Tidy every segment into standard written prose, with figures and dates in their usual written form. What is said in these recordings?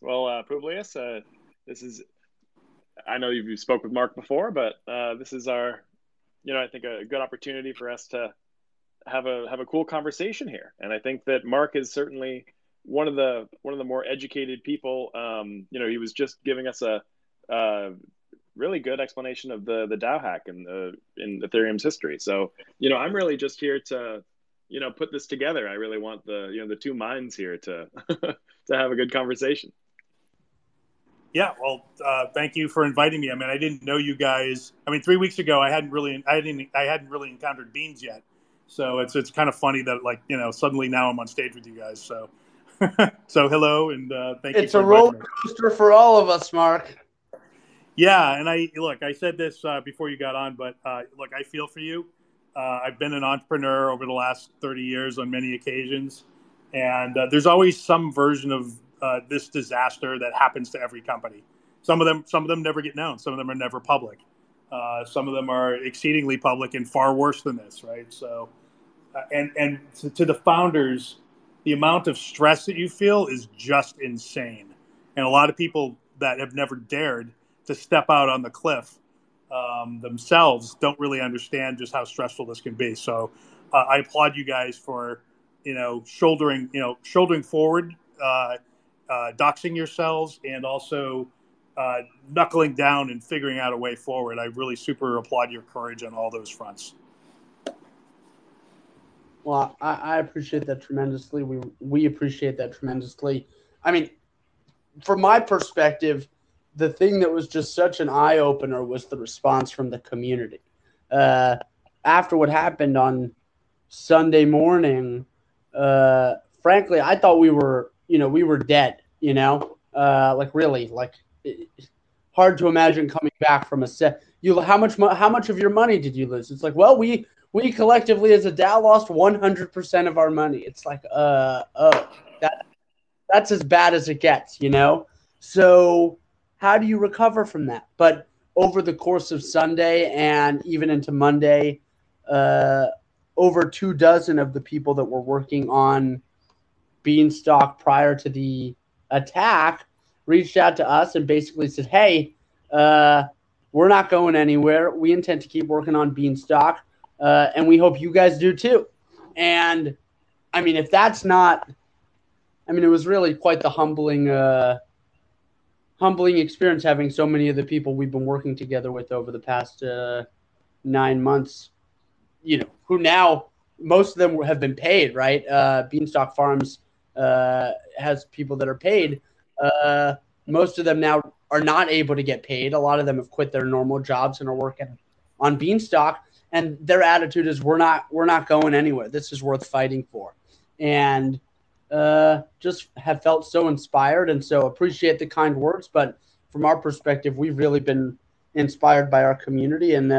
Well, Publius, this is, I know you've spoke with Mark before, but this is our, I think a good opportunity for us to have a cool conversation here. And I think that Mark is certainly one of the more educated people. He was just giving us a really good explanation of the DAO hack in Ethereum's history. So, I'm really just here to, put this together. I really want the two minds here to to have a good conversation. Yeah, well, thank you for inviting me. I mean, I didn't know you guys. I mean, 3 weeks ago, I hadn't really encountered beans yet. So it's kind of funny that suddenly now I'm on stage with you guys. So hello and thank you. It's a roller coaster for all of us, Mark. Yeah, and I said this before you got on, but I feel for you. I've been an entrepreneur over the last 30 years on many occasions, and there's always some version of this disaster that happens to every company. Some of them never get known. Some of them are never public. Some of them are exceedingly public and far worse than this, right? So, and to the founders, the amount of stress that you feel is just insane. And a lot of people that have never dared to step out on the cliff themselves don't really understand just how stressful this can be. So, I applaud you guys for, shouldering forward, doxing yourselves, and also knuckling down and figuring out a way forward. I really super applaud your courage on all those fronts. Well, I appreciate that tremendously. We appreciate that tremendously. I mean, from my perspective, the thing that was just such an eye-opener was the response from the community. After what happened on Sunday morning, frankly, I thought we were dead, really, it's hard to imagine coming back from a set. How much of your money did you lose? It's like, well, we collectively as a DAO lost 100% of our money. It's like, that's as bad as it gets, So how do you recover from that? But over the course of Sunday and even into Monday, over 24 of the people that were working on Beanstalk prior to the attack reached out to us and basically said, hey, we're not going anywhere. We intend to keep working on Beanstalk, and we hope you guys do too. And, I mean, if that's not – I mean, it was really quite the humbling experience having so many of the people we've been working together with over the past 9 months, who now most of them have been paid, right? Beanstalk Farms has people that are paid. Most of them now are not able to get paid. A lot of them have quit their normal jobs and are working on Beanstalk. And their attitude is, we're not going anywhere. This is worth fighting for. And just have felt so inspired, and so appreciate the kind words. But from our perspective, we've really been inspired by our community and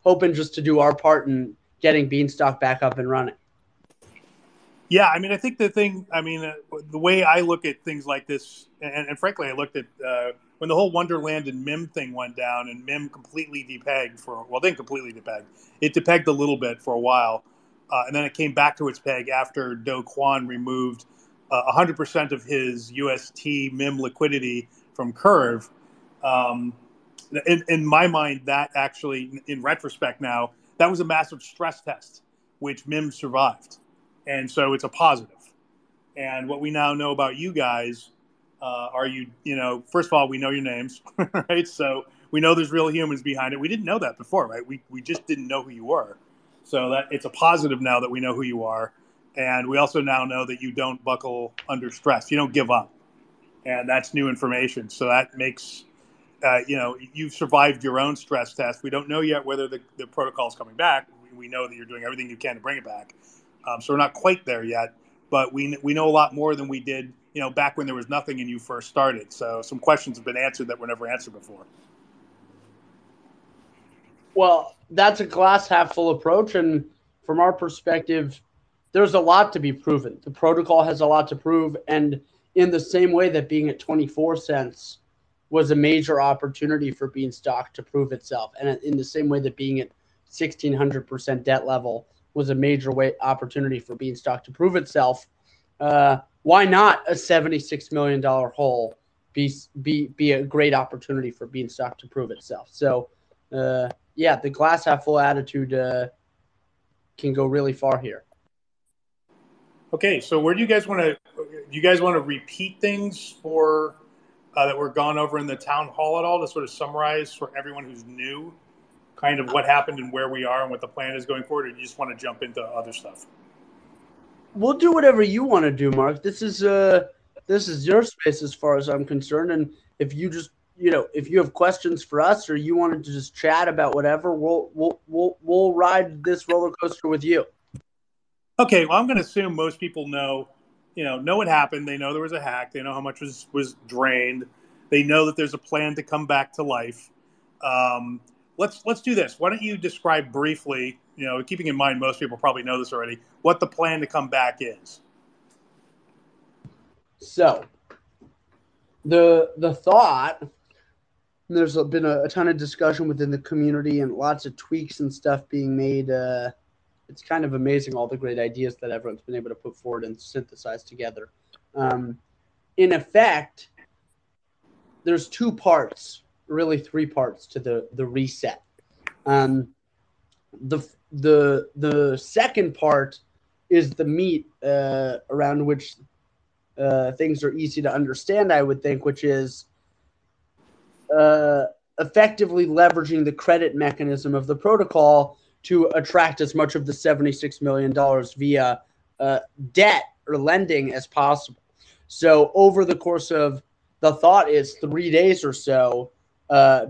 hoping just to do our part in getting Beanstalk back up and running. Yeah, I mean, I think the way I look at things like this, and frankly, I looked at when the whole Wonderland and MIM thing went down, and MIM completely depegged didn't completely depeg. It depegged a little bit for a while, and then it came back to its peg after Do Kwon removed 100% of his UST MIM liquidity from Curve. In my mind, that actually, in retrospect now, that was a massive stress test, which MIM survived. And so it's a positive. And what we now know about you guys are first of all, we know your names, right? So we know there's real humans behind it. We didn't know that before, right? We just didn't know who you were. So that it's a positive now that we know who you are. And we also now know that you don't buckle under stress. You don't give up. And that's new information. So that makes, you've survived your own stress test. We don't know yet whether the protocol is coming back. We know that you're doing everything you can to bring it back. So we're not quite there yet, but we know a lot more than we did, back when there was nothing and you first started. So some questions have been answered that were never answered before. Well, that's a glass half full approach. And from our perspective, there's a lot to be proven. The protocol has a lot to prove. And in the same way that being at 24 cents was a major opportunity for Beanstalk to prove itself, and in the same way that being at 1,600% debt level was a major opportunity for Beanstalk to prove itself. Why not a $76 million hole be a great opportunity for Beanstalk to prove itself. So, yeah, the glass half full attitude can go really far here. Okay, so where do you guys want to? Do you guys want to repeat things for that were gone over in the town hall at all, to sort of summarize for everyone who's new, kind of what happened and where we are and what the plan is going forward? Or do you just want to jump into other stuff? We'll do whatever you want to do, Mark. This is your space as far as I'm concerned. And if you just, you know, if you have questions for us or you wanted to just chat about whatever, we'll ride this roller coaster with you. Okay, well, I'm going to assume most people know what happened. They know there was a hack. They know how much was drained. They know that there's a plan to come back to life. Let's do this. Why don't you describe briefly, you know, keeping in mind most people probably know this already, what the plan to come back is. So the thought, there's been a ton of discussion within the community and lots of tweaks and stuff being made. It's kind of amazing all the great ideas that everyone's been able to put forward and synthesize together. In effect, there's two parts, really three parts to the reset. The second part is the meat around which things are easy to understand, I would think, which is effectively leveraging the credit mechanism of the protocol to attract as much of the $76 million via debt or lending as possible. So over the course of, the thought is 3 days or so,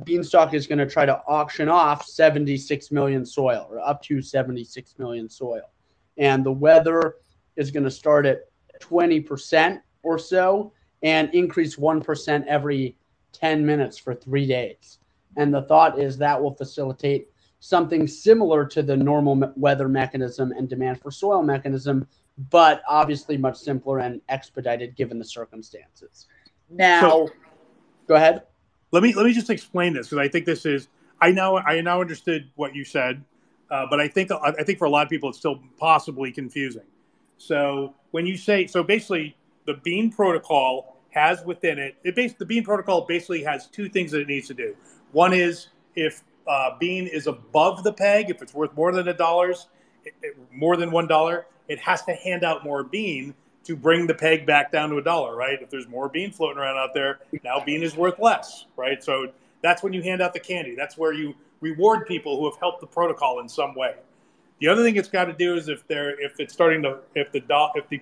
Beanstalk is going to try to auction off 76 million soil, or up to 76 million soil. And the weather is going to start at 20% or so and increase 1% every 10 minutes for 3 days. And the thought is that will facilitate something similar to the normal weather mechanism and demand for soil mechanism, but obviously much simpler and expedited given the circumstances. Now, so, go ahead. Let me just explain this, because I think this is, I now understood what you said, but I think for a lot of people it's still possibly confusing. So when you say, so basically the Bean protocol has within it, the Bean protocol basically has two things that it needs to do. One is if Bean is above the peg, if it's worth more than $1, it has to hand out more Bean to bring the peg back down to $1, right? If there's more Bean floating around out there, now Bean is worth less, right? So that's when you hand out the candy. That's where you reward people who have helped the protocol in some way. The other thing it's got to do is if the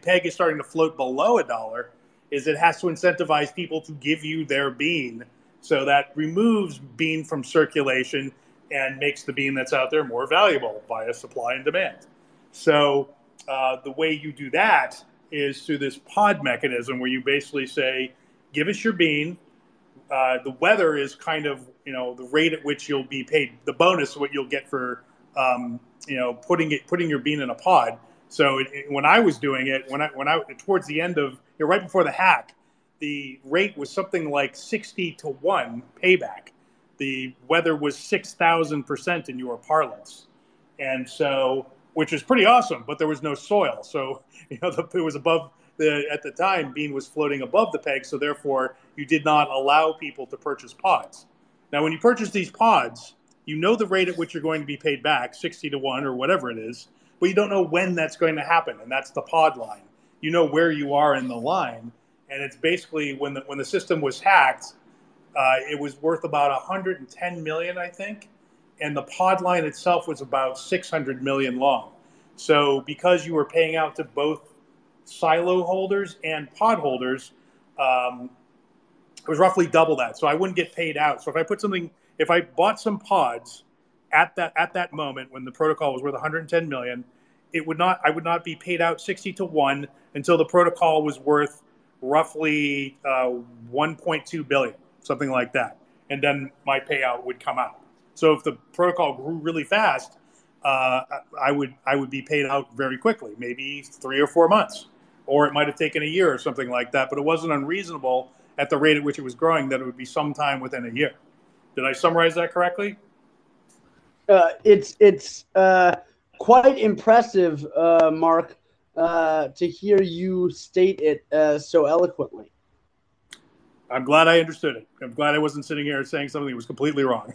peg is starting to float below $1, is it has to incentivize people to give you their Bean. So that removes Bean from circulation and makes the Bean that's out there more valuable via supply and demand. So the way you do that is through this pod mechanism, where you basically say, give us your Bean. The weather is kind of, you know, the rate at which you'll be paid, the bonus, what you'll get for, putting your Bean in a pod. So when I was doing it, when I towards the end of, right before the hack, the rate was something like 60-1 payback. The weather was 6,000% in your parlance. And so, which is pretty awesome, but there was no soil. So, you know, it was above at the time, Bean was floating above the peg. So therefore you did not allow people to purchase pods. Now, when you purchase these pods, you know the rate at which you're going to be paid back, 60-1 or whatever it is, but you don't know when that's going to happen. And that's the pod line. You know where you are in the line. And it's basically when the system was hacked, it was worth about 110 million, I think. And the pod line itself was about 600 million long. So because you were paying out to both silo holders and pod holders, it was roughly double that. So I wouldn't get paid out. So if I bought some pods at that moment when the protocol was worth 110 million, I would not be paid out 60-1 until the protocol was worth roughly 1.2 billion, something like that. And then my payout would come out. So if the protocol grew really fast, I would be paid out very quickly, maybe 3 or 4 months, or it might have taken a year or something like that. But it wasn't unreasonable at the rate at which it was growing that it would be sometime within a year. Did I summarize that correctly? It's quite impressive, Mark, to hear you state it so eloquently. I'm glad I understood it. I'm glad I wasn't sitting here saying something that was completely wrong.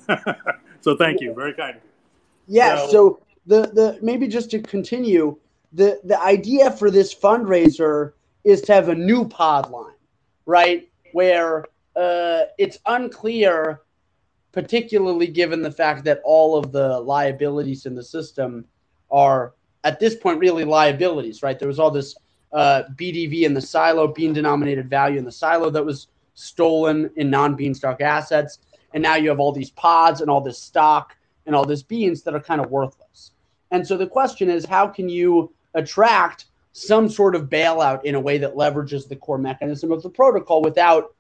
So thank you. Very kind of you. Yeah, so the maybe just to continue, the idea for this fundraiser is to have a new pod line, right, where it's unclear, particularly given the fact that all of the liabilities in the system are at this point really liabilities, right? There was all this BDV in the silo, bean denominated value in the silo that was stolen in non-beanstalk assets. And now you have all these pods and all this stock and all this beans that are kind of worthless. And so the question is, how can you attract some sort of bailout in a way that leverages the core mechanism of the protocol without,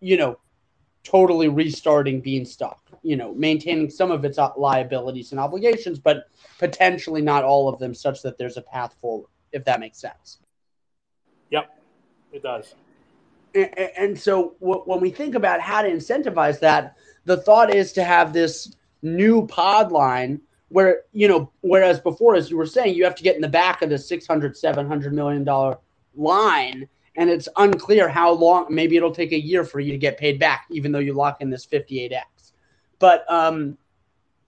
you know, totally restarting Beanstalk, you know, maintaining some of its liabilities and obligations, but potentially not all of them, such that there's a path forward, if that makes sense. Yep, it does. And so when we think about how to incentivize that, the thought is to have this new pod line where, you know, whereas before, as you were saying, you have to get in the back of the $600, $700 million line, and it's unclear how long. Maybe it'll take a year for you to get paid back, even though you lock in this 58X. But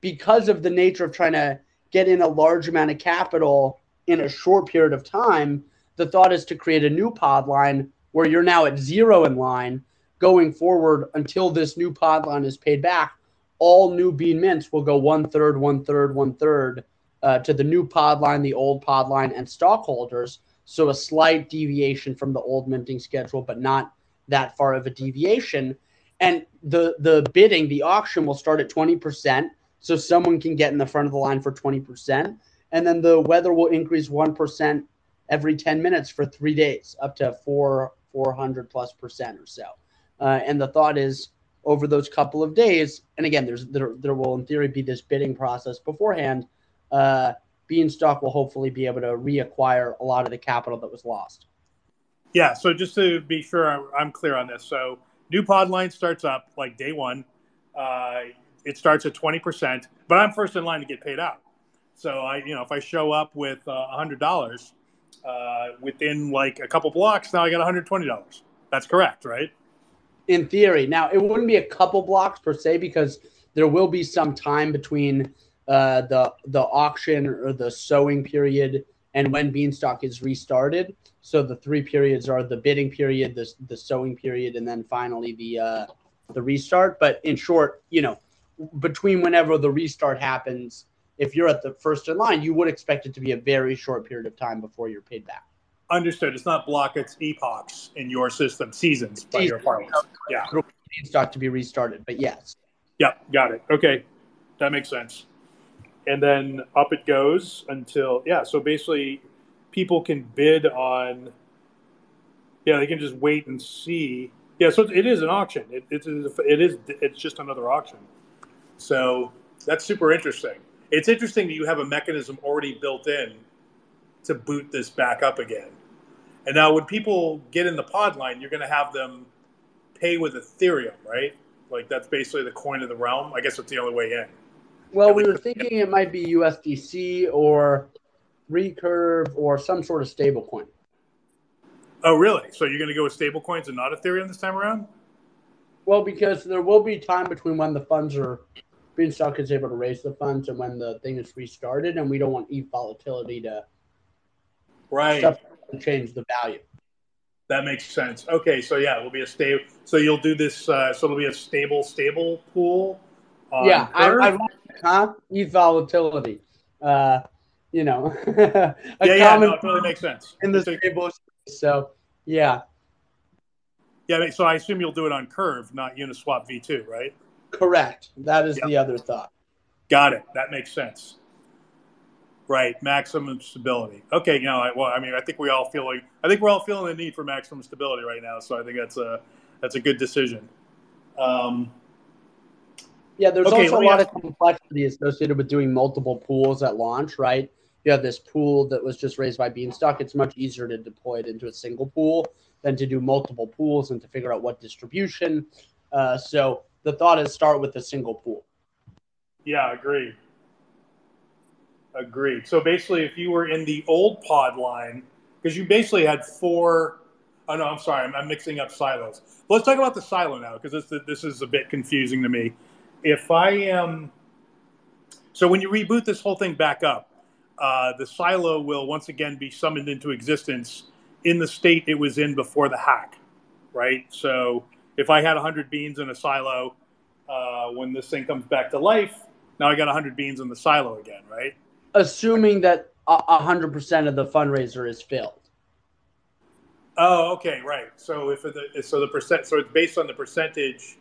because of the nature of trying to get in a large amount of capital in a short period of time, the thought is to create a new pod line where you're now at zero in line going forward until this new pod line is paid back. All new bean mints will go 1/3, 1/3, 1/3 to the new pod line, the old pod line, and stockholders. So a slight deviation from the old minting schedule, but not that far of a deviation. And the bidding, the auction will start at 20%. So someone can get in the front of the line for 20%. And then the weather will increase 1% every 10 minutes for 3 days, up to 400+ percent or so. And the thought is, over those couple of days, and again, there will in theory be this bidding process beforehand, Beanstalk will hopefully be able to reacquire a lot of the capital that was lost. Yeah, so just to be sure I'm clear on this, so new pod line starts up like day one. It starts at 20%, but I'm first in line to get paid out. So if I show up with $100 within like a couple blocks, now I got $120. That's correct, right? In theory. Now, it wouldn't be a couple blocks per se, because there will be some time between the auction or the sowing period and when Beanstalk is restarted. So the three periods are the bidding period, the sowing period, and then finally the restart. But in short, between whenever the restart happens, if you're at the first in line, you would expect it to be a very short period of time before you're paid back. Understood. It's not block, it's epochs in your system, seasons by your parlance. Yeah. Beanstalk to be restarted, but yes. Yeah, got it. Okay. That makes sense. And then up it goes until, so basically people can bid on, they can just wait and see. Yeah, so it is an auction. It's just another auction. So that's super interesting. It's interesting that you have a mechanism already built in to boot this back up again. And now when people get in the pod line, you're going to have them pay with Ethereum, right? Like that's basically the coin of the realm. I guess it's the only way in. Well, we were thinking it might be USDC or Recurve or some sort of stable coin. Oh, really? So you're going to go with stable coins and not Ethereum this time around? Well, because there will be time between when the funds are Beanstalk is able to raise the funds and when the thing is restarted, and we don't want ETH volatility to change the value. That makes sense. Okay, so it'll be a stable. So you'll do this. So it'll be a stable pool. On Curve. ETH volatility. No, it totally makes sense in the stable space. So yeah. So I assume you'll do it on Curve, not Uniswap V2, right? Correct. That is the other thought. Got it. That makes sense. Right, maximum stability. Okay, I think we're all feeling the need for maximum stability right now. So I think that's a good decision. There's also a lot of complexity associated with doing multiple pools at launch, right? You have this pool that was just raised by Beanstalk. It's much easier to deploy it into a single pool than to do multiple pools and to figure out what distribution. So the thought is start with a single pool. Yeah, agreed. Agreed. So basically, if you were in the old pod line, because you basically had four, Oh, no, I'm sorry. I'm mixing up silos. Let's talk about the silo now, because this is a bit confusing to me. If I am... So when you reboot this whole thing back up, the silo will once again be summoned into existence in the state it was in before the hack, right? So if I had 100 beans in a silo, when this thing comes back to life, now I got 100 beans in the silo again, right? Assuming that 100% of the fundraiser is filled. Oh, okay, right. So so it's based on the percentage.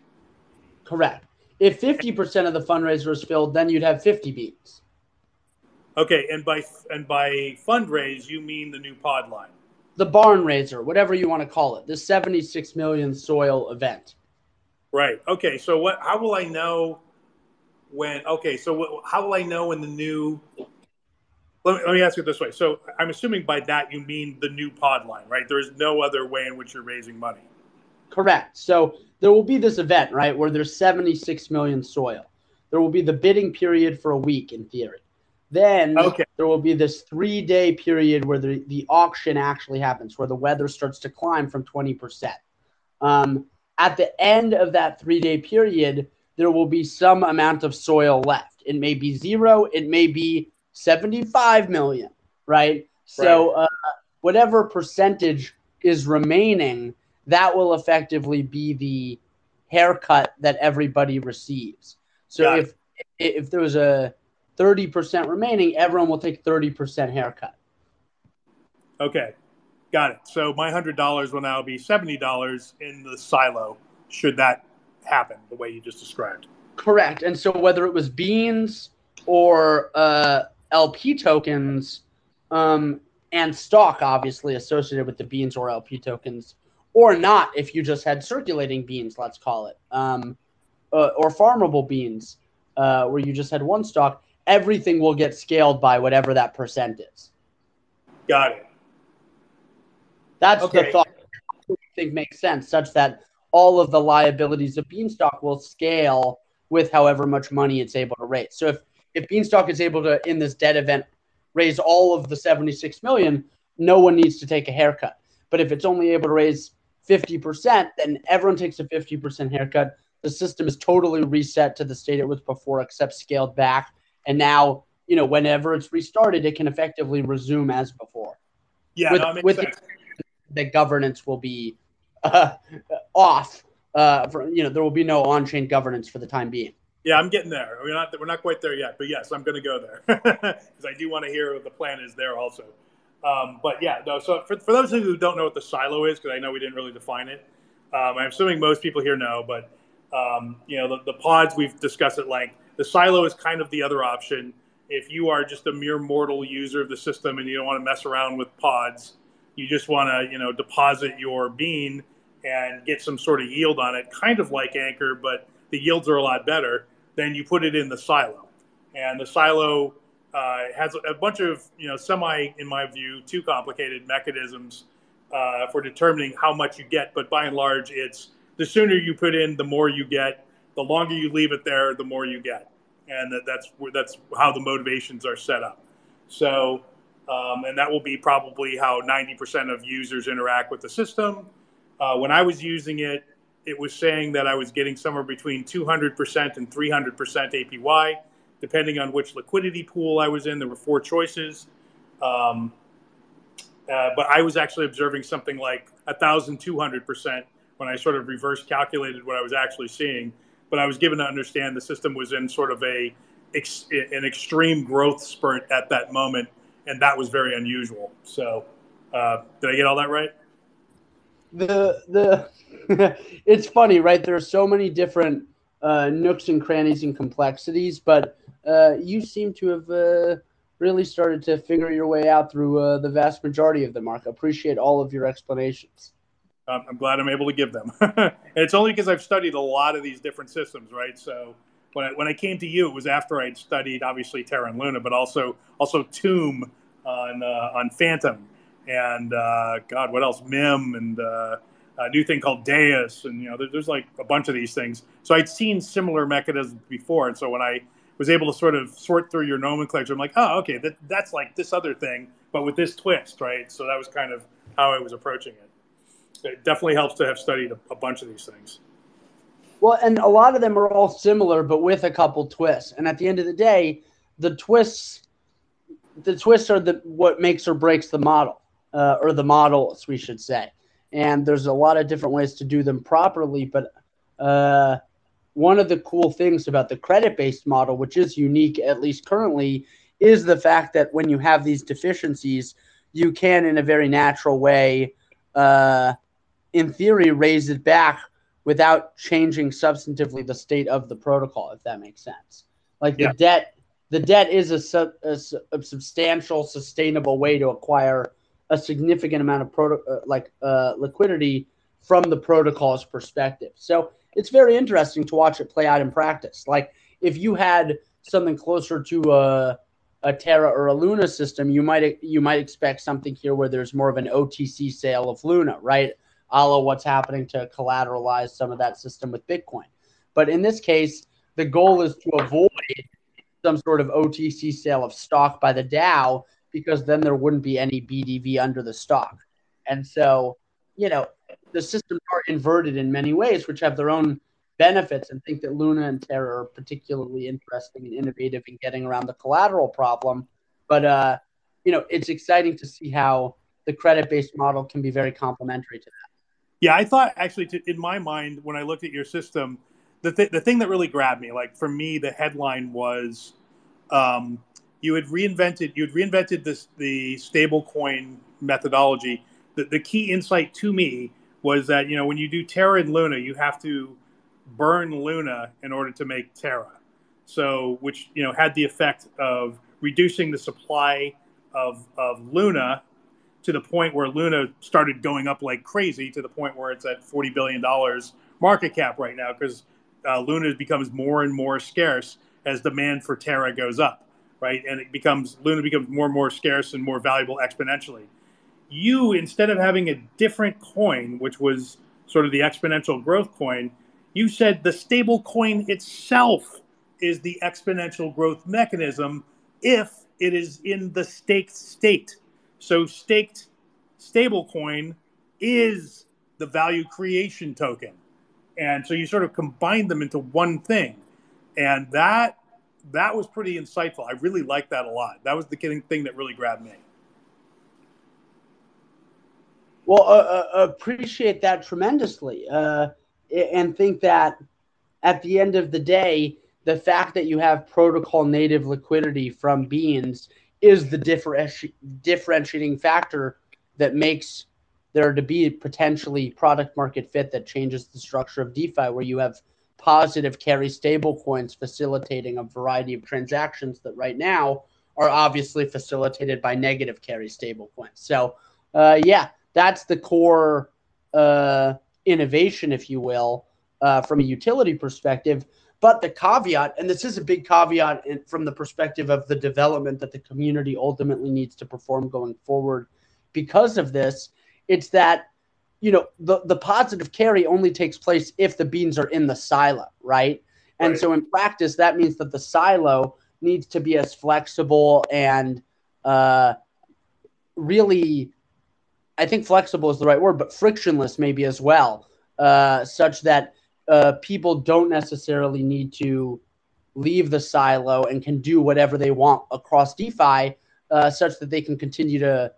Correct. If 50% of the fundraiser is filled, then you'd have 50 beans. Okay, and by fundraise, you mean the new pod line? The barn raiser, whatever you want to call it, the 76 million soil event. Right. Okay. So what? How will I know when? Okay. So how will I know when the new? Let me ask it this way. So I'm assuming by that you mean the new pod line, right? There is no other way in which you're raising money. Correct. So there will be this event, right, where there's 76 million soil. There will be the bidding period for a week in theory. Then there will be this 3-day period where the auction actually happens, where the weather starts to climb from 20%. At the end of that 3-day period, there will be some amount of soil left. It may be zero. It may be 75 million, right? So whatever percentage is remaining, that will effectively be the haircut that everybody receives. So if there was a 30% remaining, everyone will take 30% haircut. Okay, got it. So my $100 will now be $70 in the silo, should that happen the way you just described. Correct. And so whether it was beans or LP tokens and stock, obviously, associated with the beans or LP tokens, or not, if you just had circulating beans, let's call it, or farmable beans, where you just had one stock, everything will get scaled by whatever that percent is. Got it. That's the thought I think makes sense, such that all of the liabilities of Beanstalk will scale with however much money it's able to raise. So if Beanstalk is able to, in this debt event, raise all of the 76 million, no one needs to take a haircut. But if it's only able to raise 50%, then everyone takes a 50% haircut. The system is totally reset to the state it was before, except scaled back. And now, whenever it's restarted, it can effectively resume as before. Yeah, with sense. The governance will be off. There will be no on-chain governance for the time being. Yeah, I'm getting there. We're not quite there yet, but yes, I'm going to go there because I do want to hear what the plan is there also. So for those who don't know what the silo is, because I know we didn't really define it, I'm assuming most people here know, but the pods we've discussed at length. The silo is kind of the other option. If you are just a mere mortal user of the system and you don't want to mess around with pods, you just want to deposit your bean and get some sort of yield on it, kind of like Anchor, but the yields are a lot better. Then you put it in the silo, and the silo has a bunch of, in my view, too complicated mechanisms for determining how much you get. But by and large, it's the sooner you put in, the more you get. The longer you leave it there, the more you get. And that's how the motivations are set up. So, and that will be probably how 90% of users interact with the system. When I was using it, it was saying that I was getting somewhere between 200% and 300% APY. Depending on which liquidity pool I was in, there were 4 choices. But I was actually observing something like 1,200% when I sort of reverse calculated what I was actually seeing. But I was given to understand the system was in sort of an extreme growth spurt at that moment, and that was very unusual. So did I get all that right? It's funny, right? There are so many different nooks and crannies and complexities, but you seem to have really started to figure your way out through the vast majority of them, Mark. I appreciate all of your explanations. I'm glad I'm able to give them. And it's only because I've studied a lot of these different systems, right? So when I came to you, it was after I'd studied, obviously, Terra and Luna, but also Tomb on Fantom and, God, what else? MIM and... a new thing called Deus, and there's like a bunch of these things. So I'd seen similar mechanisms before, and so when I was able to sort of sort through your nomenclature, I'm like, oh, okay, that's like this other thing, but with this twist, right? So that was kind of how I was approaching it. it definitely helps to have studied a bunch of these things. Well, and a lot of them are all similar, but with a couple twists. And at the end of the day, the twists are what makes or breaks the model, or the models, we should say. And there's a lot of different ways to do them properly. But one of the cool things about the credit-based model, which is unique, at least currently, is the fact that when you have these deficiencies, you can, in a very natural way, in theory, raise it back without changing substantively the state of the protocol, if that makes sense. Like yeah. The debt is a substantial, sustainable way to acquire a significant amount of liquidity from the protocol's perspective. So it's very interesting to watch it play out in practice. Like if you had something closer to a Terra or a Luna system, you might expect something here where there's more of an OTC sale of Luna, right? A la what's happening to collateralize some of that system with Bitcoin. But in this case, the goal is to avoid some sort of OTC sale of stock by the DAO, because then there wouldn't be any BDV under the stock. And so, you know, the systems are inverted in many ways, which have their own benefits, and think that Luna and Terra are particularly interesting and innovative in getting around the collateral problem. But, you know, it's exciting to see how the credit-based model can be very complementary to that. Yeah, I thought actually, in my mind, when I looked at your system, the thing that really grabbed me, like for me, the headline was you had reinvented the stablecoin methodology. The key insight to me was that, you know, when you do Terra and Luna, you have to burn Luna in order to make Terra. So, which, you know, had the effect of reducing the supply of Luna, to the point where Luna started going up like crazy, to the point where it's at $40 billion market cap right now, because Luna becomes more and more scarce as demand for Terra goes up, right? And it becomes, Luna becomes more and more scarce and more valuable exponentially. You, instead of having a different coin, which was sort of the exponential growth coin, you said the stable coin itself is the exponential growth mechanism if it is in the staked state. So staked stablecoin is the value creation token. And so you sort of combine them into one thing. And that was pretty insightful. I really liked that a lot. That was the thing that really grabbed me. Well, appreciate that tremendously. And think that at the end of the day, the fact that you have protocol native liquidity from beans is the differentiating factor that makes there to be potentially product market fit that changes the structure of DeFi, where you have positive carry stablecoins facilitating a variety of transactions that right now are obviously facilitated by negative carry stablecoins. So, yeah, that's the core innovation, if you will, from a utility perspective. But the caveat, and this is a big caveat from the perspective of the development that the community ultimately needs to perform going forward because of this, it's that, you know, the positive carry only takes place if the beans are in the silo, right? And so in practice, that means that the silo needs to be as flexible and really, I think flexible is the right word, but frictionless maybe as well, such that people don't necessarily need to leave the silo and can do whatever they want across DeFi, such that they can continue to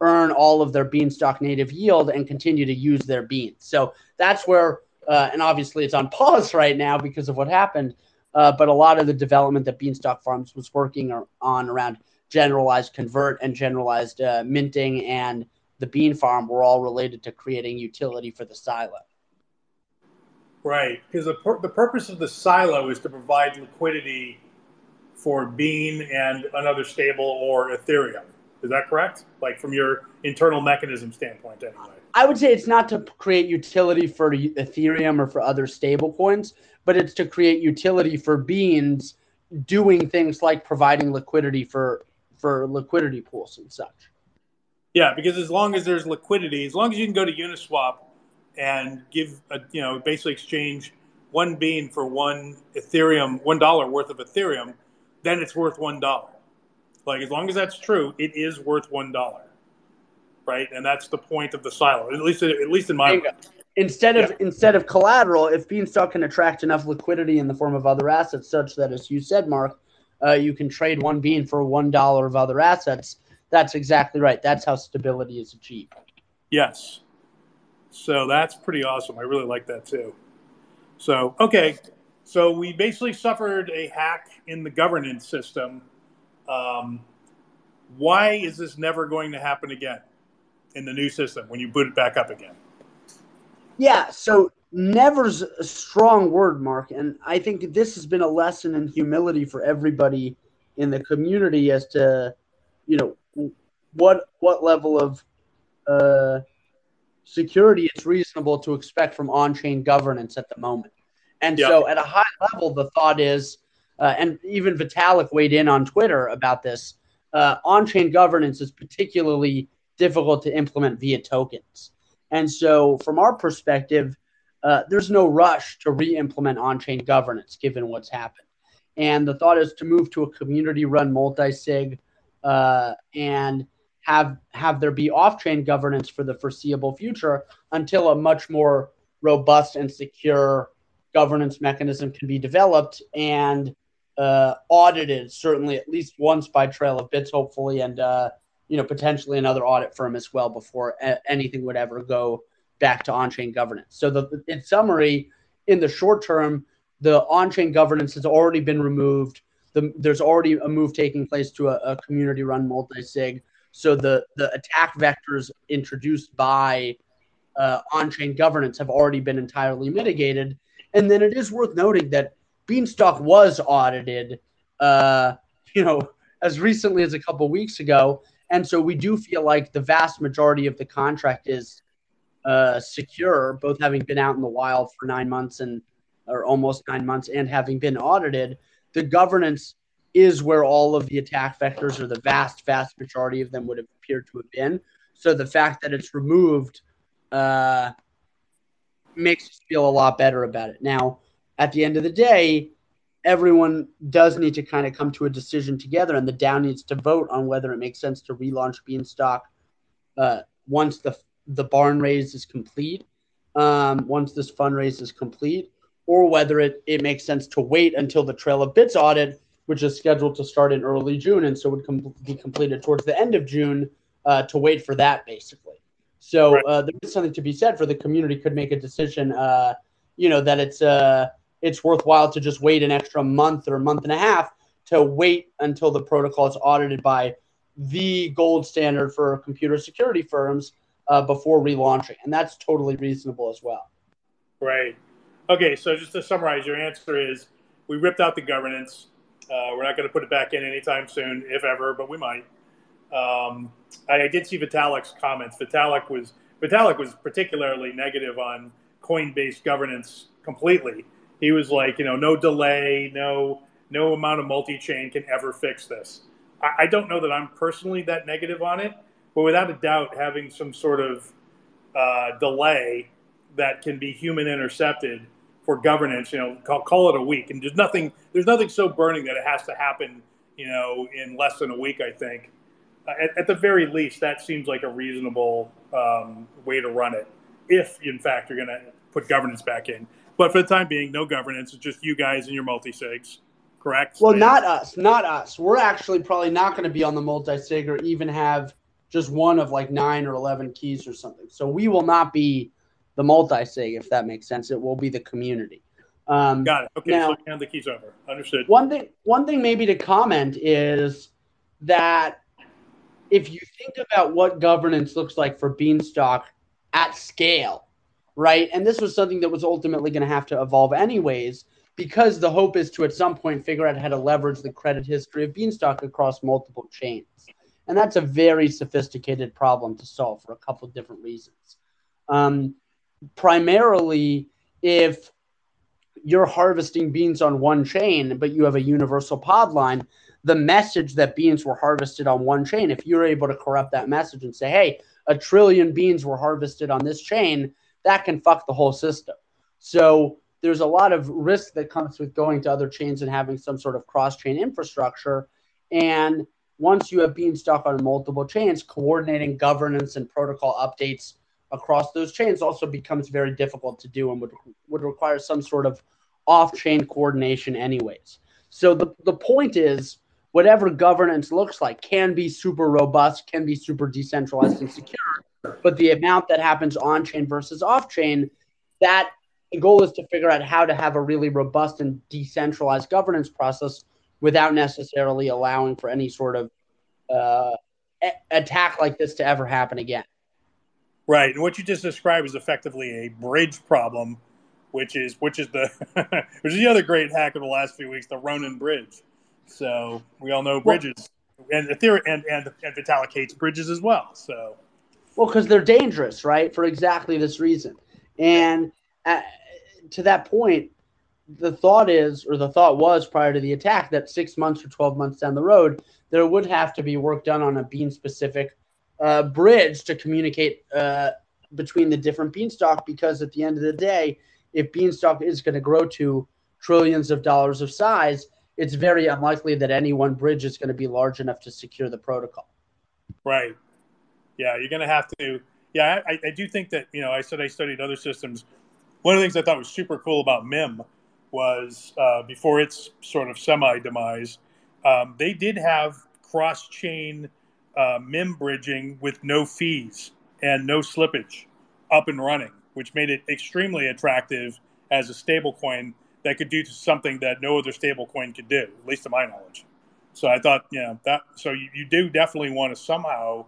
earn all of their Beanstalk native yield and continue to use their beans. So that's where, and obviously it's on pause right now because of what happened, but a lot of the development that Beanstalk Farms was working on around generalized convert and generalized minting and the bean farm were all related to creating utility for the silo. Right, because the purpose of the silo is to provide liquidity for Bean and another stable or Ethereum. Is that correct? Like from your internal mechanism standpoint, anyway. I would say it's not to create utility for Ethereum or for other stablecoins, but it's to create utility for Beans doing things like providing liquidity for liquidity pools and such. Yeah, because as long as there's liquidity, as long as you can go to Uniswap and give, you know, basically exchange one bean for one Ethereum, $1 worth of Ethereum, then it's worth $1. Like, as long as that's true, it is worth $1. right? And that's the point of the silo, at least in my mind. Instead of collateral, if Beanstalk can attract enough liquidity in the form of other assets, such that, as you said, Mark, you can trade one bean for $1 of other assets, that's exactly right. That's how stability is achieved. Yes. So that's pretty awesome. I really like that too. So, okay. So we basically suffered a hack in the governance system. Why is this never going to happen again in the new system when you boot it back up again? Yeah, so never's a strong word, Mark, and I think this has been a lesson in humility for everybody in the community as to, what level of security it's reasonable to expect from on-chain governance at the moment. And so at a high level, the thought is, and even Vitalik weighed in on Twitter about this, on-chain governance is particularly difficult to implement via tokens. And so from our perspective, there's no rush to re-implement on-chain governance given what's happened. And the thought is to move to a community-run multi-sig and have there be off-chain governance for the foreseeable future until a much more robust and secure governance mechanism can be developed and audited, certainly at least once by Trail of Bits, hopefully, and potentially another audit firm as well before anything would ever go back to on-chain governance. So in summary, in the short term, the on-chain governance has already been removed. There's already a move taking place to a community-run multi-sig. So the attack vectors introduced by on-chain governance have already been entirely mitigated. And then it is worth noting that Beanstalk was audited, as recently as a couple weeks ago. And so we do feel like the vast majority of the contract is secure, both having been out in the wild for 9 months or almost 9 months and having been audited. The governance is where all of the attack vectors, or the vast, vast majority of them, would have appeared to have been. So the fact that it's removed makes us feel a lot better about it. Now, at the end of the day, everyone does need to kind of come to a decision together, and the DAO needs to vote on whether it makes sense to relaunch Beanstalk once the barn raise is complete, once this fundraise is complete, or whether it makes sense to wait until the Trail of Bits audit, which is scheduled to start in early June and so would be completed towards the end of June, to wait for that, basically. So right. There is something to be said for the community could make a decision, that it's worthwhile to just wait an extra month or a month and a half to wait until the protocol is audited by the gold standard for computer security firms before relaunching. And that's totally reasonable as well. Right. Okay, so just to summarize, your answer is we ripped out the governance. We're not going to put it back in anytime soon, if ever, but we might. I did see Vitalik's comments. Vitalik was particularly negative on coin-based governance completely. He was like, no delay, no amount of multi-chain can ever fix this. I don't know that I'm personally that negative on it, but without a doubt, having some sort of delay that can be human intercepted for governance, call it a week. And there's nothing so burning that it has to happen, in less than a week, I think. At the very least, that seems like a reasonable way to run it, if, in fact, you're going to put governance back in. But for the time being, no governance. It's just you guys and your multi-sigs, correct? Well, not us. We're actually probably not going to be on the multi-sig or even have just one of 9 or 11 keys or something. So we will not be the multi-sig, if that makes sense. It will be the community. Got it. Okay, now, so hand the keys over. Understood. One thing maybe to comment is that if you think about what governance looks like for Beanstalk at scale, right? And this was something that was ultimately going to have to evolve anyways, because the hope is to at some point figure out how to leverage the credit history of Beanstalk across multiple chains. And that's a very sophisticated problem to solve for a couple of different reasons. Primarily, if you're harvesting beans on one chain, but you have a universal pod line, the message that beans were harvested on one chain, if you're able to corrupt that message and say, hey, 1 trillion beans were harvested on this chain, that can fuck the whole system. So there's a lot of risk that comes with going to other chains and having some sort of cross-chain infrastructure. And once you have Beanstalk on multiple chains, coordinating governance and protocol updates across those chains also becomes very difficult to do and would require some sort of off-chain coordination anyways. So the point is, whatever governance looks like can be super robust, can be super decentralized and secure, but the amount that happens on-chain versus off-chain, that the goal is to figure out how to have a really robust and decentralized governance process without necessarily allowing for any sort of attack like this to ever happen again. Right, and what you just described is effectively a bridge problem, which is the other great hack of the last few weeks, the Ronin bridge. So we all know bridges, and Ethereum and Vitalik hates bridges as well. So, because they're dangerous, right? For exactly this reason, and to that point, the thought was prior to the attack that 6 months or 12 months down the road, there would have to be work done on a bean-specific bridge to communicate between the different Beanstalk, because at the end of the day, if Beanstalk is going to grow to trillions of dollars of size, it's very unlikely that any one bridge is going to be large enough to secure the protocol. Right. Yeah, you're going to have to. Yeah, I do think that, I said I studied other systems. One of the things I thought was super cool about MIM was before its sort of semi-demise, they did have cross-chain MIM bridging with no fees and no slippage up and running, which made it extremely attractive as a stablecoin that could do something that no other stablecoin could do, at least to my knowledge. So I thought, you do definitely want to somehow,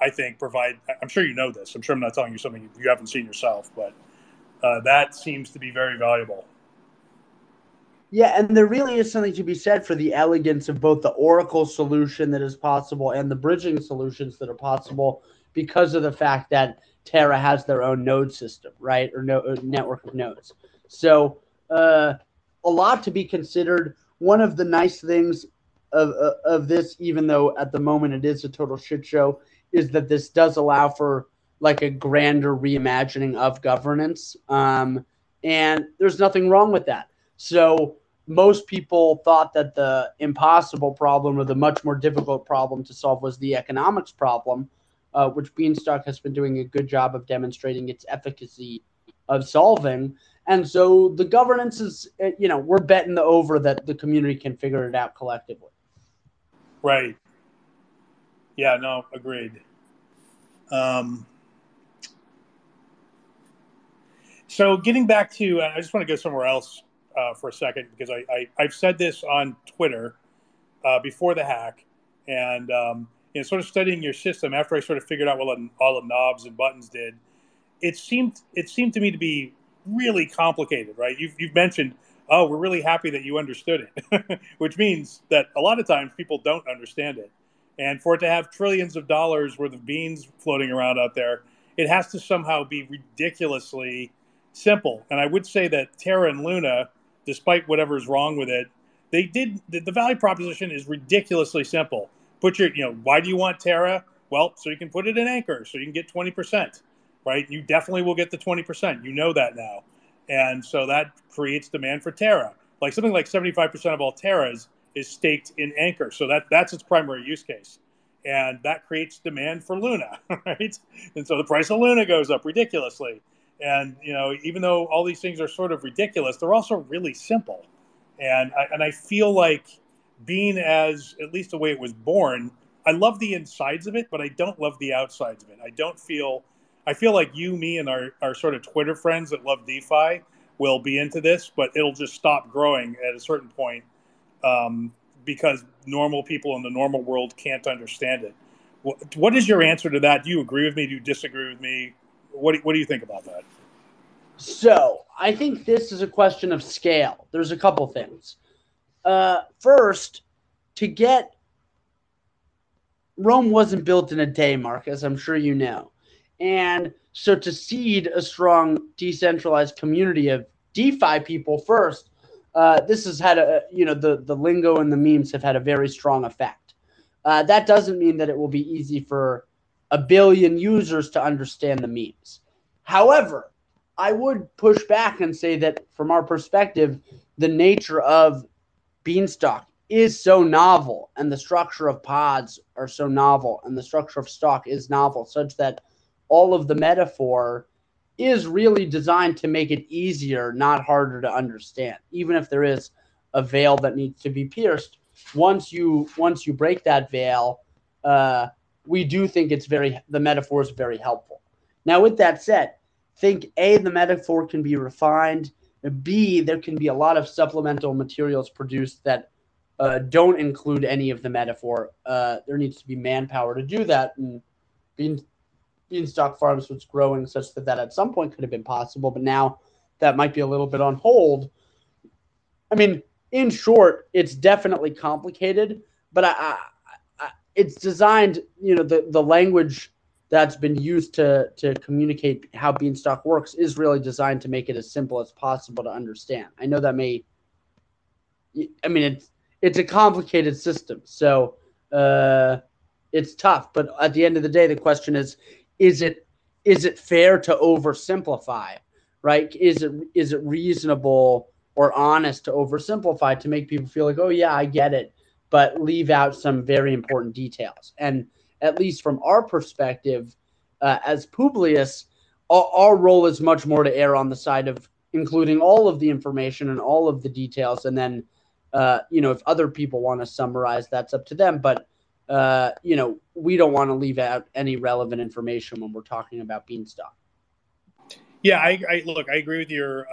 I think, provide. I'm sure you know this. I'm sure I'm not telling you something you haven't seen yourself, but that seems to be very valuable. Yeah, and there really is something to be said for the elegance of both the Oracle solution that is possible and the bridging solutions that are possible because of the fact that Terra has their own node system, right, or network of nodes. So a lot to be considered. One of the nice things of this, even though at the moment it is a total shit show, is that this does allow for like a grander reimagining of governance, and there's nothing wrong with that. So most people thought that the impossible problem or the much more difficult problem to solve was the economics problem, which Beanstalk has been doing a good job of demonstrating its efficacy of solving. And so the governance is, we're betting the over that the community can figure it out collectively. Right. Yeah, no, agreed. So getting back to, I just want to go somewhere else for a second, because I've said this on Twitter before the hack, and sort of studying your system after I sort of figured out what all the knobs and buttons did, it seemed to me to be really complicated, right? You've mentioned, oh, we're really happy that you understood it, which means that a lot of times people don't understand it. And for it to have trillions of dollars worth of beans floating around out there, it has to somehow be ridiculously simple. And I would say that Terra and Luna, despite whatever's wrong with it, the value proposition is ridiculously simple. Put your, why do you want Terra? Well, so you can put it in Anchor, so you can get 20%, right? You definitely will get the 20%. You know that now. And so that creates demand for Terra. Like something like 75% of all Terras is staked in Anchor. So that's its primary use case. And that creates demand for Luna, right? And so the price of Luna goes up ridiculously. And, even though all these things are sort of ridiculous, they're also really simple. And I feel like Bean, as at least the way it was born, I love the insides of it, but I don't love the outsides of it. I feel like you, me, and our sort of Twitter friends that love DeFi will be into this, but it'll just stop growing at a certain point because normal people in the normal world can't understand it. What is your answer to that? Do you agree with me? Do you disagree with me? What do you think about that? So I think this is a question of scale. There's a couple things. First, to get Rome wasn't built in a day, Mark, as I'm sure you know. And so to seed a strong decentralized community of DeFi people first, this has had the lingo and the memes have had a very strong effect. That doesn't mean that it will be easy for a billion users to understand the memes. However, I would push back and say that from our perspective, the nature of Beanstalk is so novel, and the structure of pods are so novel, and the structure of stock is novel, such that all of the metaphor is really designed to make it easier, not harder to understand, even if there is a veil that needs to be pierced. Once you break that veil, we do think the metaphor is very helpful. Now, with that said, think A, the metaphor can be refined, and B, there can be a lot of supplemental materials produced that don't include any of the metaphor. There needs to be manpower to do that, and Beanstalk Farms was growing such that at some point could have been possible, but now that might be a little bit on hold. I mean, in short, it's definitely complicated, but it's designed, the language that's been used to communicate how Beanstalk works is really designed to make it as simple as possible to understand. I know that it's a complicated system, so it's tough. But at the end of the day, the question is it fair to oversimplify, right? Is it reasonable or honest to oversimplify, to make people feel like, oh yeah, I get it, but leave out some very important details? And at least from our perspective, as Publius, our role is much more to err on the side of including all of the information and all of the details. And then, if other people want to summarize, that's up to them. But, we don't want to leave out any relevant information when we're talking about Beanstalk. Yeah, I agree with your,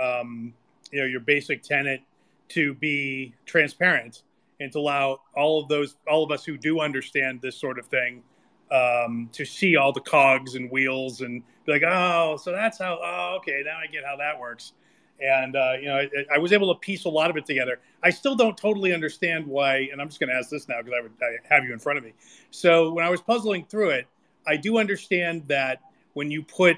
your basic tenet to be transparent and to allow all of us who do understand this sort of thing to see all the cogs and wheels and be like, oh, so that's how, oh, okay, now I get how that works. And, I was able to piece a lot of it together. I still don't totally understand why, and I'm just going to ask this now because I have you in front of me. So when I was puzzling through it, I do understand that when you put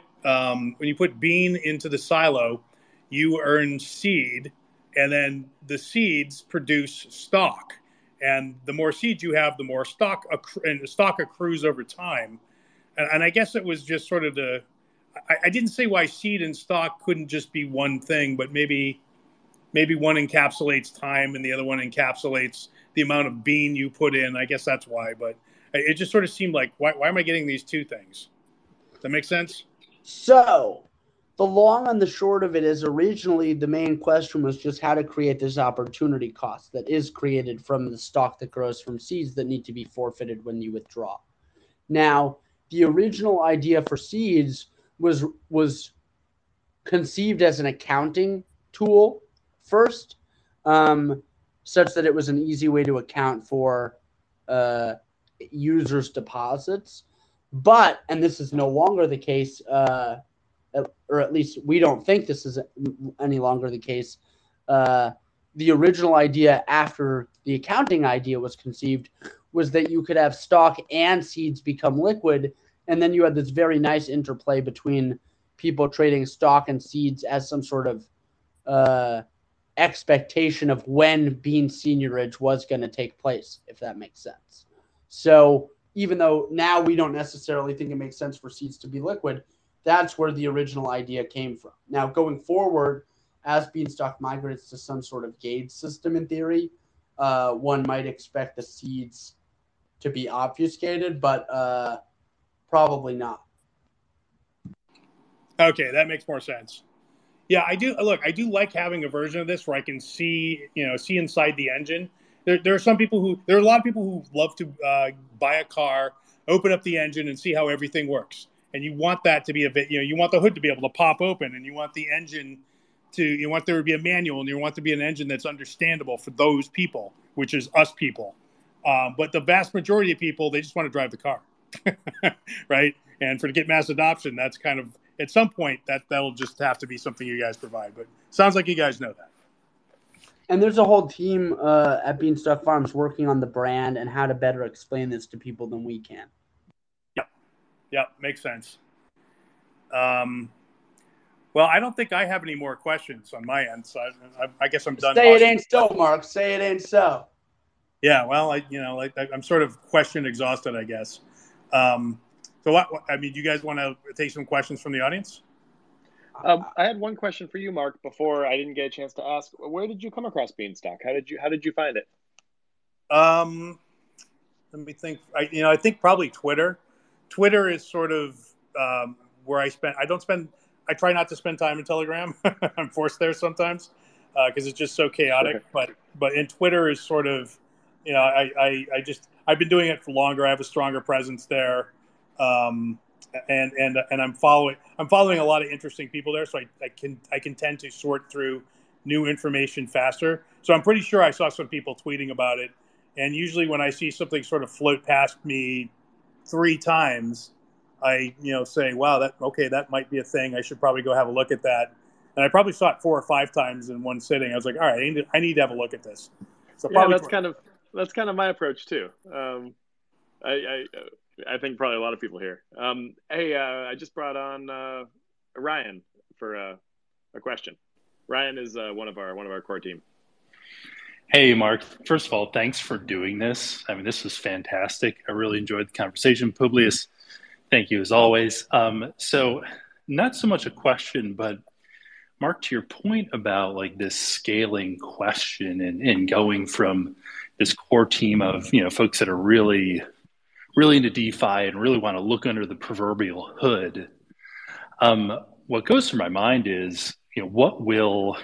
bean into the silo, you earn seed, and then the seeds produce stock. And the more seeds you have, the more stock accrues over time. And I guess it was just sort of I didn't say why seed and stock couldn't just be one thing, but maybe one encapsulates time and the other one encapsulates the amount of bean you put in. I guess that's why, but it just sort of seemed like, why am I getting these two things? Does that make sense? So the long and the short of it is, originally the main question was just how to create this opportunity cost that is created from the stock that grows from seeds that need to be forfeited when you withdraw. Now, the original idea for seeds was conceived as an accounting tool first, such that it was an easy way to account for users' deposits. But, and this is no longer the case, or at least we don't think this is any longer the case. The original idea after the accounting idea was conceived was that you could have stock and seeds become liquid, and then you had this very nice interplay between people trading stock and seeds as some sort of expectation of when bean seniorage was going to take place, if that makes sense. So even though now we don't necessarily think it makes sense for seeds to be liquid, that's where the original idea came from. Now, going forward, as Beanstalk migrates to some sort of gauge system in theory, one might expect the seeds to be obfuscated, but probably not. Okay, that makes more sense. Yeah, I do. Look, I do like having a version of this where I can see inside the engine. There are a lot of people who love to buy a car, open up the engine, and see how everything works. And you want that to be you want the hood to be able to pop open, and you want the engine you want there to be a manual, and you want to be an engine that's understandable for those people, which is us people. But the vast majority of people, they just want to drive the car, right? And for to get mass adoption, that's kind of, at some point, that'll just have to be something you guys provide. But sounds like you guys know that. And there's a whole team at Beanstalk Farms working on the brand and how to better explain this to people than we can. Yeah, makes sense. Well, I don't think I have any more questions on my end, so I guess I'm done. Say it ain't so, Mark. Say it ain't so. Yeah, well, I'm sort of question exhausted, I guess. So, do you guys want to take some questions from the audience? I had one question for you, Mark, before I didn't get a chance to ask. Where did you come across Beanstalk? How did you find it? Let me think. I think probably Twitter. Twitter is sort of where I spend. I try not to spend time in Telegram. I'm forced there sometimes because it's just so chaotic. Okay. But in Twitter is sort of, I've been doing it for longer. I have a stronger presence there, and I'm following a lot of interesting people there. So I can tend to sort through new information faster. So I'm pretty sure I saw some people tweeting about it. And usually when I see something sort of float past me 3 times, I say, wow, that might be a thing. I should probably go have a look at that. And I probably saw it 4 or 5 times in one sitting. I was like, all right, I need to have a look at this. So probably that's kind of my approach too. I think probably a lot of people here. I just brought on Ryan for a question. Ryan is one of our core team. Hey, Mark. First of all, thanks for doing this. I mean, this was fantastic. I really enjoyed the conversation. Publius, thank you as always. So not so much a question, but Mark, to your point about like this scaling question and going from this core team of, folks that are really, really into DeFi and really want to look under the proverbial hood. What goes through my mind is, what will...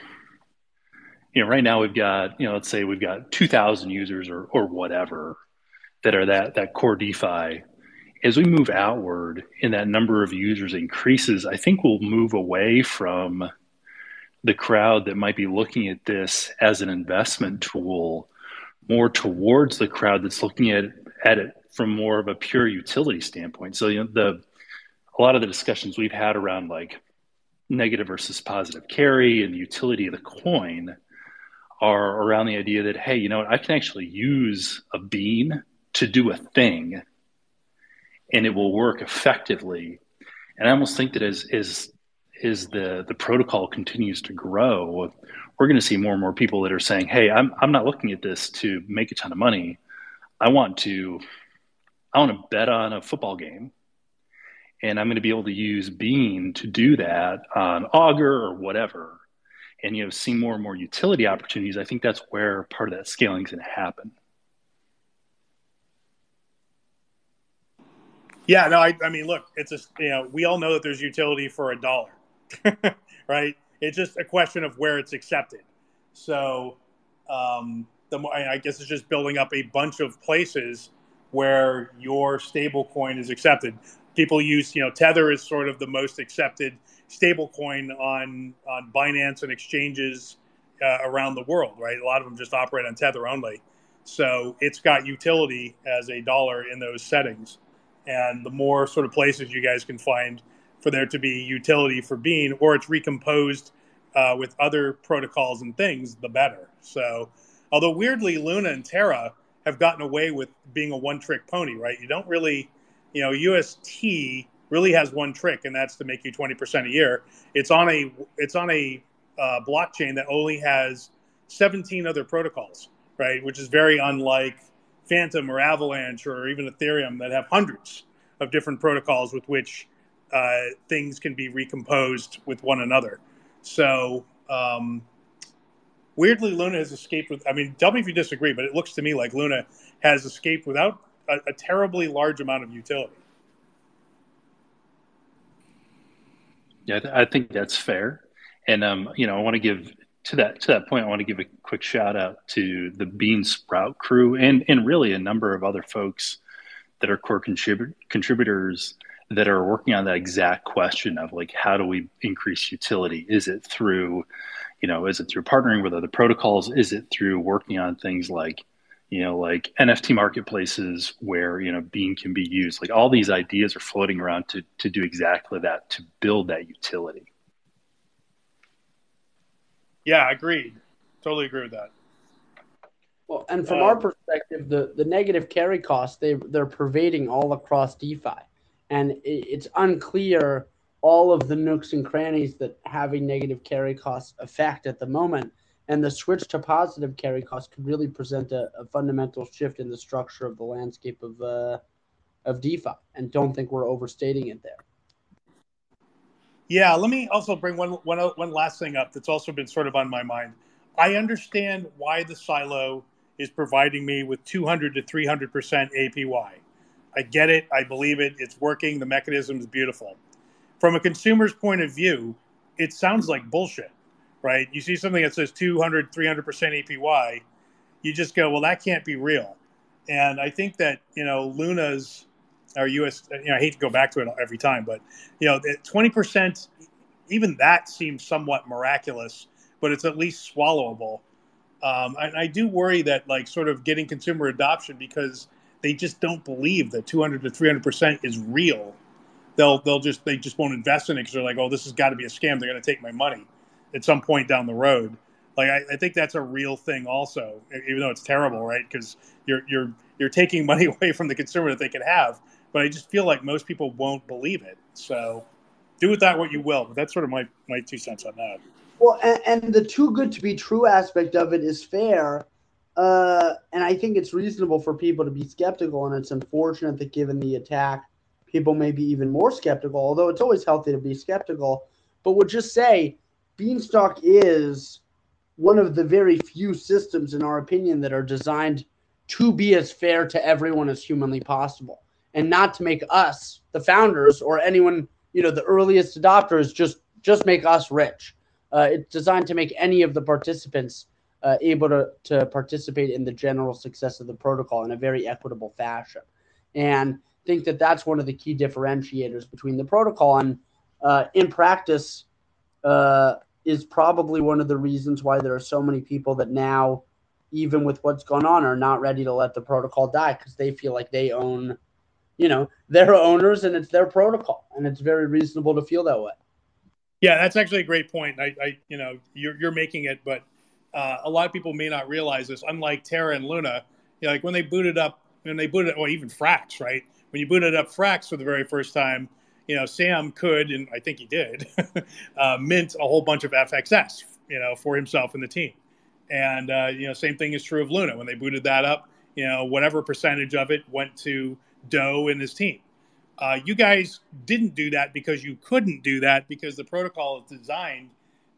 right now we've got, let's say we've got 2,000 users or whatever that are that core DeFi. As we move outward and that number of users increases, I think we'll move away from the crowd that might be looking at this as an investment tool more towards the crowd that's looking at it from more of a pure utility standpoint. So, a lot of the discussions we've had around like negative versus positive carry and the utility of the coin are around the idea that, hey, I can actually use a bean to do a thing and it will work effectively. And I almost think that as the protocol continues to grow, we're going to see more and more people that are saying, hey, I'm not looking at this to make a ton of money. I want to bet on a football game. And I'm going to be able to use Bean to do that on Augur or whatever. And, see more and more utility opportunities. I think that's where part of that scaling is going to happen. Yeah, no, I mean, look, it's just, we all know that there's utility for $1, right? It's just a question of where it's accepted. So I guess it's just building up a bunch of places where your stable coin is accepted. People use, Tether is sort of the most accepted stablecoin on Binance and exchanges around the world, right? A lot of them just operate on Tether only. So it's got utility as $1 in those settings. And the more sort of places you guys can find for there to be utility for Bean, or it's recomposed with other protocols and things, the better. So although weirdly, Luna and Terra have gotten away with being a one-trick pony, right? You don't really... UST really has one trick, and that's to make you 20% a year. It's on a blockchain that only has 17 other protocols, right? Which is very unlike Fantom or Avalanche or even Ethereum that have hundreds of different protocols with which things can be recomposed with one another. So weirdly, Luna has escaped with, I mean, tell me if you disagree, but it looks to me like Luna has escaped without a terribly large amount of utility. Yeah, I think that's fair. And, I want to give to that point, I want to give a quick shout out to the Bean Sprout crew and really a number of other folks that are core contributors that are working on that exact question of like, how do we increase utility? Is it through, partnering with other protocols? Is it through working on things like NFT marketplaces where, Bean can be used? Like all these ideas are floating around to do exactly that, to build that utility. Yeah, agreed. Totally agree with that. Well, and from our perspective, the negative carry costs, they're pervading all across DeFi. And it's unclear all of the nooks and crannies that having negative carry costs affect at the moment. And the switch to positive carry costs could really present a fundamental shift in the structure of the landscape of DeFi, and don't think we're overstating it there. Yeah, let me also bring one last thing up that's also been sort of on my mind. I understand why the silo is providing me with 200 to 300% APY. I get it. I believe it. It's working. The mechanism is beautiful. From a consumer's point of view, it sounds like bullshit, right? You see something that says 200, 300% APY, you just go, well, that can't be real. And I think that, you know, Luna's, or US, you know, I hate to go back to it every time, but, you know, 20%, even that seems somewhat miraculous, but it's at least swallowable. And I do worry that, like, sort of getting consumer adoption because they just don't believe that 200 to 300% is real. They just won't invest in it because they're like, oh, this has got to be a scam. They're going to take my money at some point down the road. Like, I think that's a real thing also, even though it's terrible, right? Because you're taking money away from the consumer that they could have. But I just feel like most people won't believe it. So do with that what you will. But that's sort of my 2 cents on that. Well, and the too good to be true aspect of it is fair. And I think it's reasonable for people to be skeptical, and it's unfortunate that given the attack, people may be even more skeptical, although it's always healthy to be skeptical. But we'll just say Beanstalk is one of the very few systems, in our opinion, that are designed to be as fair to everyone as humanly possible and not to make us, the founders, or anyone, you know, the earliest adopters, just make us rich. It's designed to make any of the participants able to participate in the general success of the protocol in a very equitable fashion. And think that that's one of the key differentiators between the protocol and in practice is probably one of the reasons why there are so many people that now, even with what's gone on, are not ready to let the protocol die because they feel like they own, you know, they're owners and it's their protocol. And it's very reasonable to feel that way. Yeah, that's actually a great point. I you know, you're making it, but a lot of people may not realize this. Unlike Terra and Luna, you know, like when they booted up, well, even Frax, right? When you booted up Frax for the very first time, you know, Sam could, and I think he did, mint a whole bunch of FXS, you know, for himself and the team. And, you know, same thing is true of Luna. When they booted that up, you know, whatever percentage of it went to Do and his team. You guys didn't do that because you couldn't do that because the protocol is designed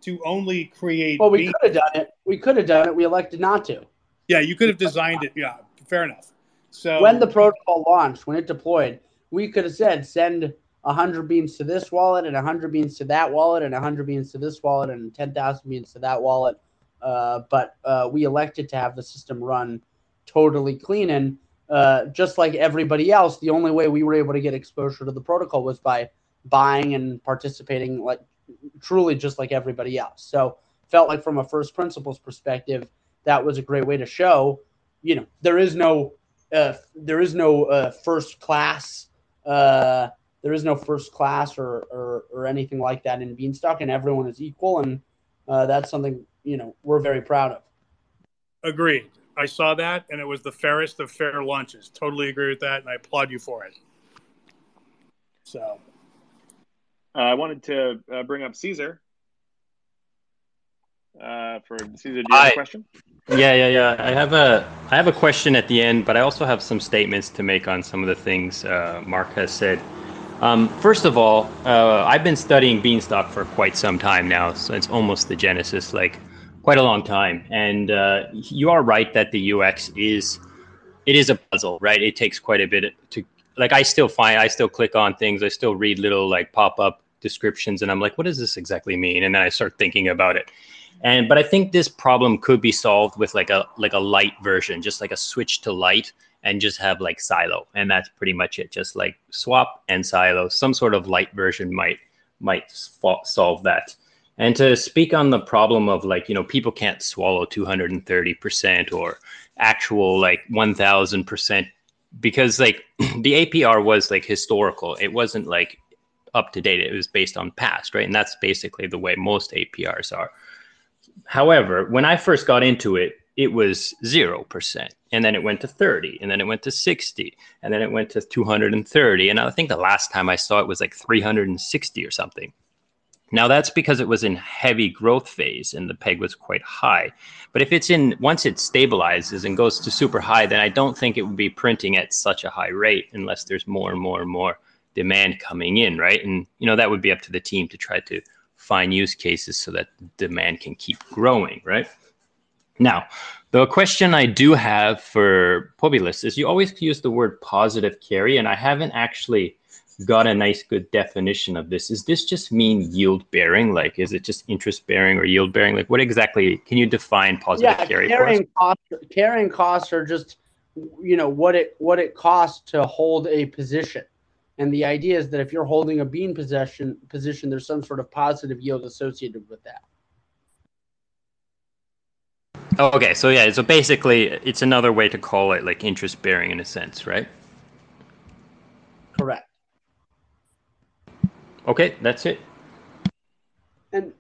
to only create... Well, we could have done it. We could have done it. We elected not to. Yeah, you could have designed it. Yeah, fair enough. So when the protocol launched, when it deployed, we could have said send 100 beans to this wallet and 100 beans to that wallet and 100 beans to this wallet and 10,000 beans to that wallet. But we elected to have the system run totally clean. And just like everybody else, the only way we were able to get exposure to the protocol was by buying and participating like truly just like everybody else. So felt like from a first principles perspective, that was a great way to show, you know, there is no first class or anything like that in Beanstalk, and everyone is equal, and that's something, you know, we're very proud of. Agreed. I saw that, and it was the fairest of fair launches. Totally agree with that, and I applaud you for it. So, I wanted to bring up Caesar. For Caesar, do you have a question? Yeah. I have a question at the end, but I also have some statements to make on some of the things Mark has said. First of all, I've been studying Beanstalk for quite some time now, so it's almost the genesis, like quite a long time. And you are right that the UX is a puzzle, right? It takes quite a bit to, like, I still click on things, I still read little like pop-up descriptions, and I'm like, what does this exactly mean? And then I start thinking about it. But I think this problem could be solved with like a light version, just like a switch to light, and just have like silo, and that's pretty much it. Just like swap and silo, some sort of light version might solve that. And to speak on the problem of, like, you know, people can't swallow 230% or actual like 1,000%, because like the APR was like historical. It wasn't like up to date. It was based on past, right? And that's basically the way most APRs are. However, when I first got into it, it was 0%, and then it went to 30, and then it went to 60, and then it went to 230. And I think the last time I saw it was like 360 or something. Now that's because it was in heavy growth phase and the peg was quite high. But if it's once it stabilizes and goes to super high, then I don't think it would be printing at such a high rate unless there's more and more and more demand coming in, right? And, you know, that would be up to the team to try to find use cases so that demand can keep growing, right? Now, the question I do have for Publius is you always use the word positive carry, and I haven't actually got a nice good definition of this. Is this just mean yield bearing? Like, is it just interest bearing or yield bearing? Like, what exactly can you define positive carry? Carrying costs are just, you know, what it costs to hold a position. And the idea is that if you're holding a bean position, there's some sort of positive yield associated with that. Okay, so yeah, so basically it's another way to call it like interest bearing in a sense, right? Correct. Okay, that's it. And,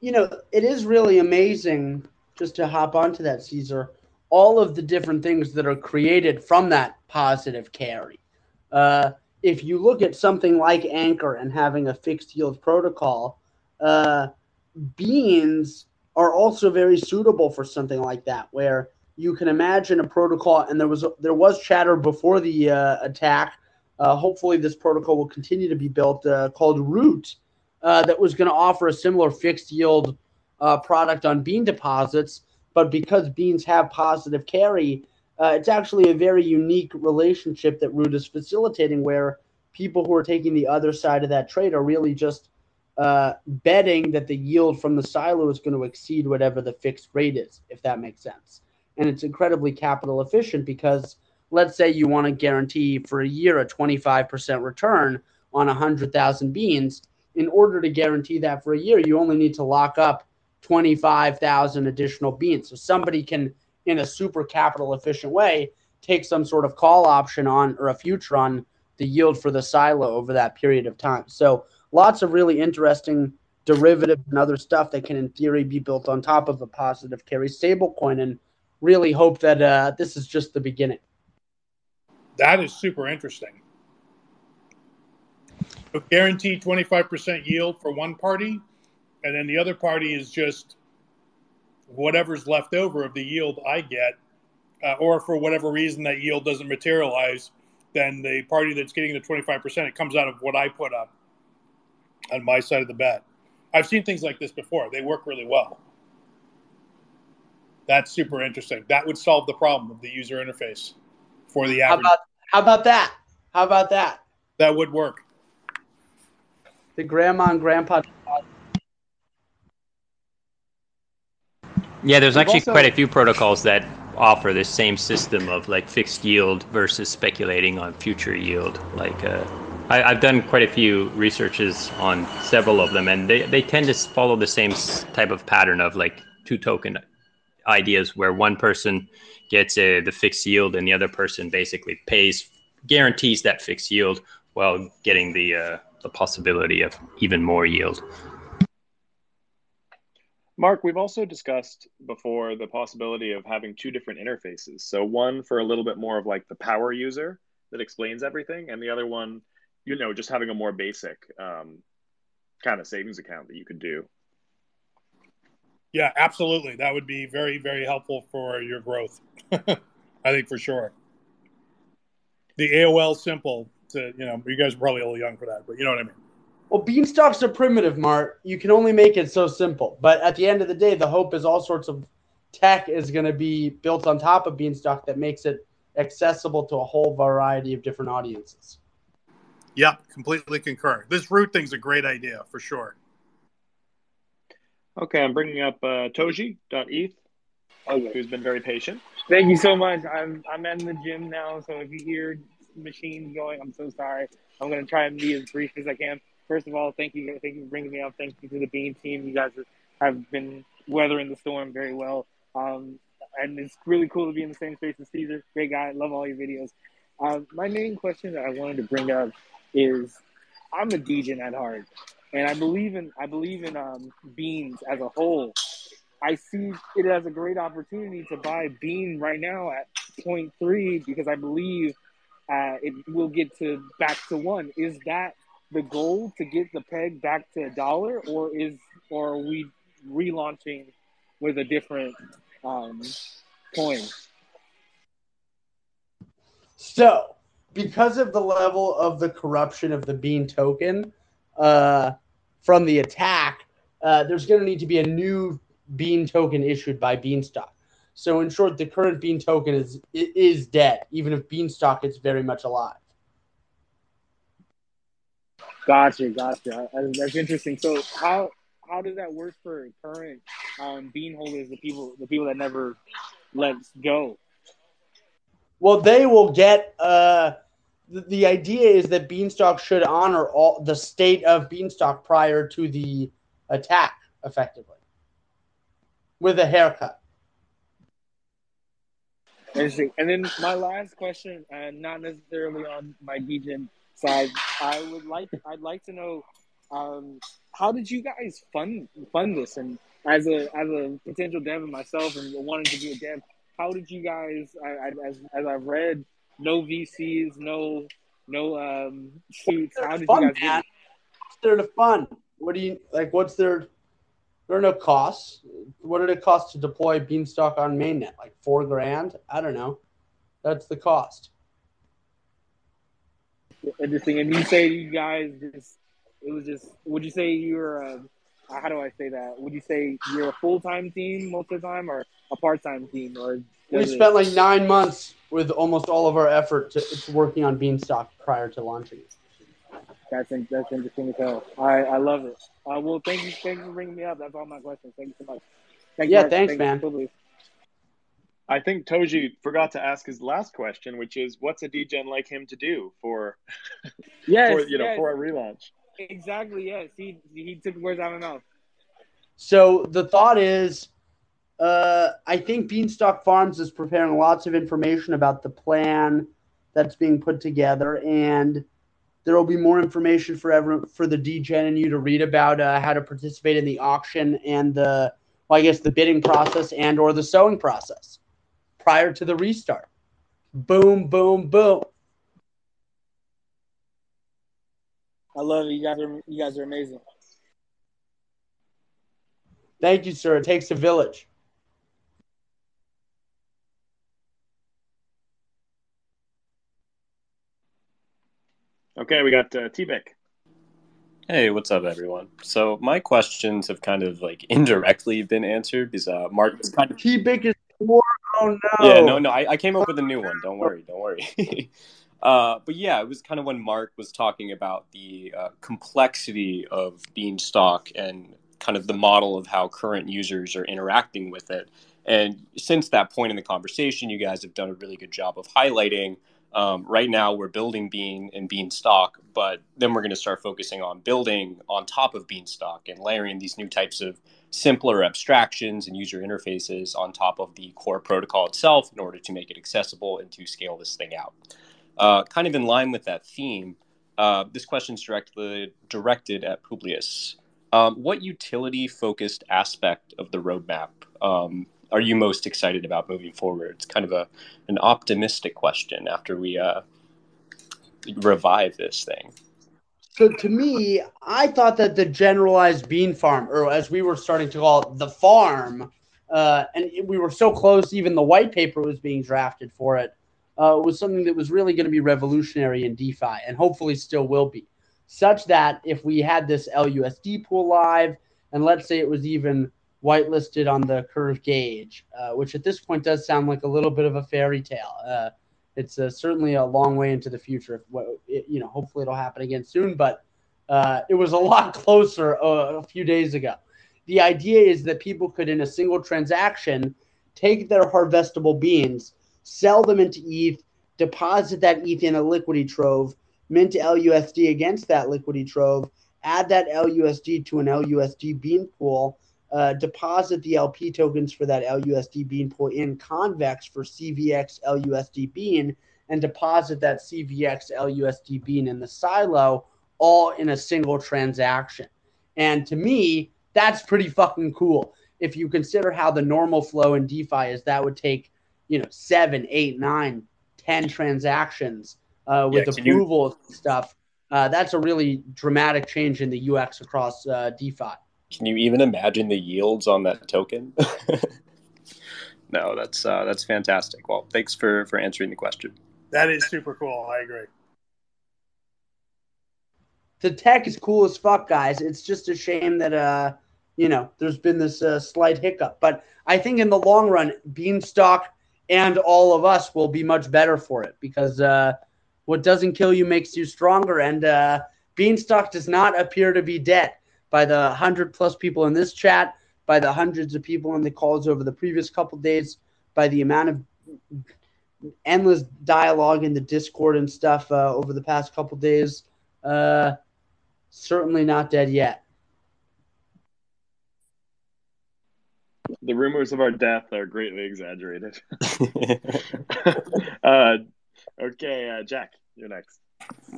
you know, it is really amazing, just to hop onto that, Caesar, all of the different things that are created from that positive carry. If you look at something like Anchor and having a fixed yield protocol, beans are also very suitable for something like that, where you can imagine a protocol, and there was chatter before the attack. Hopefully this protocol will continue to be built, called Root, that was going to offer a similar fixed yield product on bean deposits. But because beans have positive carry, it's actually a very unique relationship that Root is facilitating, where people who are taking the other side of that trade are really just betting that the yield from the silo is going to exceed whatever the fixed rate is, if that makes sense. And it's incredibly capital efficient because let's say you want to guarantee for a year a 25% return on 100,000 beans. In order to guarantee that for a year, you only need to lock up 25,000 additional beans. So somebody can, in a super capital efficient way, take some sort of call option on or a future on the yield for the silo over that period of time. So lots of really interesting derivatives and other stuff that can, in theory, be built on top of a positive carry stablecoin, and really hope that this is just the beginning. That is super interesting. So guaranteed 25% yield for one party, and then the other party is just whatever's left over of the yield I get, or for whatever reason that yield doesn't materialize, then the party that's getting the 25%, it comes out of what I put up on my side of the bet. I've seen things like this before. They work really well. That's super interesting. That would solve the problem of the user interface for the average. How about that? That would work. The grandma and grandpa. Yeah, there's actually quite a few protocols that offer this same system of like fixed yield versus speculating on future yield. Like I've done quite a few researches on several of them, and they tend to follow the same type of pattern of like two token ideas, where one person gets the fixed yield and the other person basically guarantees that fixed yield while getting the possibility of even more yield. Mark, we've also discussed before the possibility of having two different interfaces. So one for a little bit more of like the power user that explains everything, and the other one, you know, just having a more basic kind of savings account that you could do. Yeah, absolutely. That would be very, very helpful for your growth. I think for sure. The AOL simple, to, you know, you guys are probably a little young for that, but you know what I mean. Well, Beanstalk's a primitive, Mart. You can only make it so simple. But at the end of the day, the hope is all sorts of tech is going to be built on top of Beanstalk that makes it accessible to a whole variety of different audiences. Yeah, completely concur. This Root thing's a great idea for sure. Okay, I'm bringing up Toji.eth, who's been very patient. Thank you so much. I'm in the gym now, so if you hear machines going, I'm so sorry. I'm going to try and be as brief as I can. First of all, thank you for bringing me up. Thank you to the Bean team. You guys have been weathering the storm very well. And it's really cool to be in the same space as Caesar. Great guy. Love all your videos. My main question that I wanted to bring up is I'm a degen at heart, and I believe in beans as a whole. I see it as a great opportunity to buy bean right now at 0.3 because I believe it will get to back to 1. Is that the goal, to get the peg back to $1, or are we relaunching with a different coin? So, because of the level of the corruption of the bean token from the attack, there's going to need to be a new bean token issued by Beanstalk. So in short, the current Bean token is dead, even if Beanstalk is very much alive. Gotcha. That's interesting. So how does that work for current Bean holders, the people that never let go? Well, they will get the idea is that Beanstalk should honor all the state of Beanstalk prior to the attack, effectively, with a haircut. Interesting. And then my last question, not necessarily on my DGen side, I'd like to know how did you guys fund this? And as a potential dev and myself, and wanting to be a dev, how did you guys? As I've read, no VCs, no shoots. How did you guys do it? What's there to fund? What do you like? What's there? There are no costs. What did it cost to deploy Beanstalk on mainnet? Like $4,000? I don't know. That's the cost. Interesting. And you say you guys would you say you're how do I say that? Would you say you're a full-time team most of the time or a part-time team? Or we spent like 9 months with almost all of our effort to working on Beanstalk prior to launching it. That's interesting to tell. I love it. Well, thank you for bringing me up. That's all my questions. Thank you so much. Thanks, man. I think Toji forgot to ask his last question, which is, what's a DGen like him to do for a relaunch? Exactly. Yes, he took the words out of my mouth. So the thought is, I think Beanstalk Farms is preparing lots of information about the plan that's being put together, and there will be more information for everyone, for the DGen and you to read about how to participate in the auction and the bidding process and or the sewing process prior to the restart. Boom, boom, boom. I love it. You guys are amazing. Thank you, sir. It takes a village. Okay, we got T-Bick. Hey, what's up, everyone? So my questions have kind of like indirectly been answered because Mark was kind of... T-Bick is poor. Oh, no. Yeah, no. I came up with a new one. Don't worry. But yeah, it was kind of when Mark was talking about the complexity of Beanstalk and kind of the model of how current users are interacting with it. And since that point in the conversation, you guys have done a really good job of highlighting. Right now, we're building Bean and Beanstalk, but then we're going to start focusing on building on top of Beanstalk and layering these new types of simpler abstractions and user interfaces on top of the core protocol itself in order to make it accessible and to scale this thing out. Kind of in line with that theme, this question is directed at Publius. What utility-focused aspect of the roadmap are you most excited about moving forward? It's kind of an optimistic question after we revive this thing. So to me, I thought that the generalized bean farm, or as we were starting to call it, the farm, and we were so close, even the white paper was being drafted for it, was something that was really going to be revolutionary in DeFi and hopefully still will be, such that if we had this LUSD pool live, and let's say it was even whitelisted on the Curve gauge, which at this point does sound like a little bit of a fairy tale. It's certainly a long way into the future. Hopefully it'll happen again soon, but it was a lot closer a few days ago. The idea is that people could, in a single transaction, take their harvestable beans, sell them into ETH, deposit that ETH in a liquidity trove, mint LUSD against that liquidity trove, add that LUSD to an LUSD bean pool, deposit the LP tokens for that LUSD bean pool in Convex for CVX LUSD bean, and deposit that CVX LUSD bean in the silo, all in a single transaction. And to me, that's pretty fucking cool. If you consider how the normal flow in DeFi is, that would take 7, 8, 9, 10 transactions with approval of stuff. That's a really dramatic change in the UX across DeFi. Can you even imagine the yields on that token? No, that's fantastic. Well, thanks for answering the question. That is super cool. I agree. The tech is cool as fuck, guys. It's just a shame that you know, there's been this slight hiccup. But I think in the long run, Beanstalk and all of us will be much better for it, because what doesn't kill you makes you stronger. And Beanstalk does not appear to be dead by the 100+ people in this chat, by the hundreds of people in the calls over the previous couple days, by the amount of endless dialogue in the Discord and stuff over the past couple days. Certainly not dead yet. The rumors of our death are greatly exaggerated. Okay, Jack, you're next.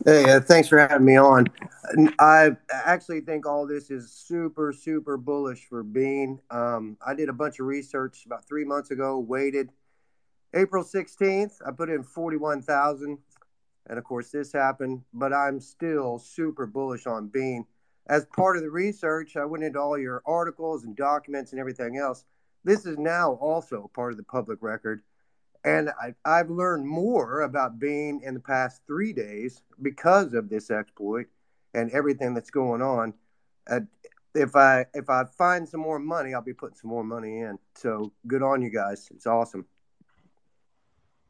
Hey, thanks for having me on. I actually think all this is super, super bullish for Bean. I did a bunch of research about 3 months ago, waited. April 16th, I put in 41,000, and of course this happened, but I'm still super bullish on Bean. As part of the research, I went into all your articles and documents and everything else. This is now also part of the public record, and I've learned more about Bean in the past 3 days because of this exploit and everything that's going on. If I find some more money, I'll be putting some more money in. So good on you guys. It's awesome.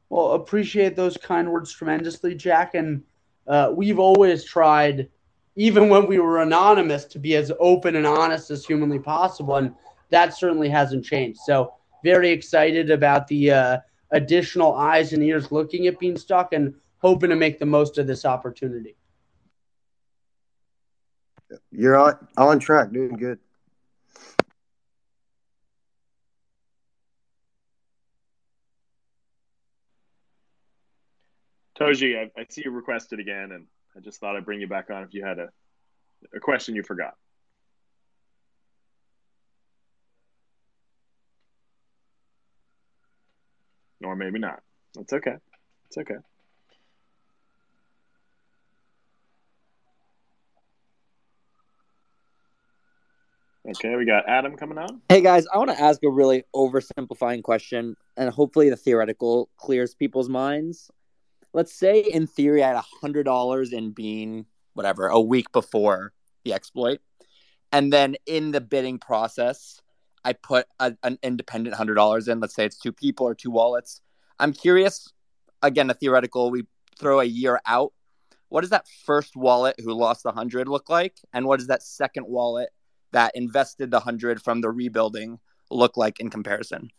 Well, appreciate those kind words tremendously, Jack. And we've always tried, even when we were anonymous, to be as open and honest as humanly possible. And that certainly hasn't changed. So very excited about the additional eyes and ears looking at Beanstalk and hoping to make the most of this opportunity. You're on track, doing good. Toji, I see you requested again, and I just thought I'd bring you back on if you had a question you forgot. Or maybe not. It's okay. It's okay. Okay, we got Adam coming on. Hey, guys, I want to ask a really oversimplifying question, and hopefully the theoretical clears people's minds. Let's say, in theory, I had $100 in Bean, whatever, a week before the exploit. And then in the bidding process, I put an independent $100 in. Let's say it's two people or two wallets. I'm curious, again, a theoretical, we throw a year out. What does that first wallet who lost the 100 look like? And what does that second wallet that invested the 100 from the rebuilding look like in comparison?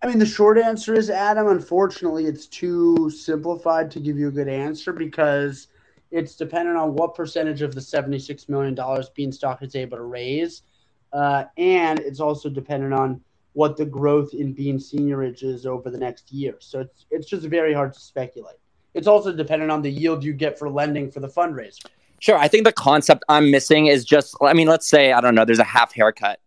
I mean, the short answer is, Adam, unfortunately, it's too simplified to give you a good answer because it's dependent on what percentage of the $76 million Beanstalk is able to raise. And it's also dependent on what the growth in Bean seniorage is over the next year. So it's just very hard to speculate. It's also dependent on the yield you get for lending for the fundraiser. Sure. I think the concept I'm missing is just, I mean, let's say, I don't know, there's a half haircut.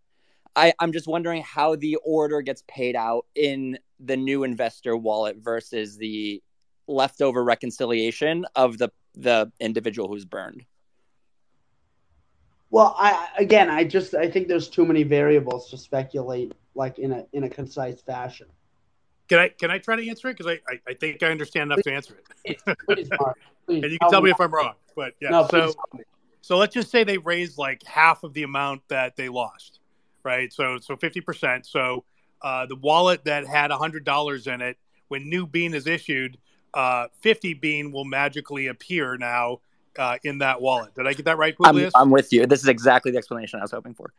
I'm just wondering how the order gets paid out in the new investor wallet versus the leftover reconciliation of the individual who's burned. Well, I think there's too many variables to speculate like in a concise fashion. Can I try to answer it? Because I think I understand enough to answer it. Please, Mark, please. And you can tell me if I'm wrong. But yeah, no, so let's just say they raised like half of the amount that they lost. Right. So 50%. So the wallet that had $100 in it, when new Bean is issued, 50 Bean will magically appear now in that wallet. Did I get that right, Publius? I'm with you. This is exactly the explanation I was hoping for.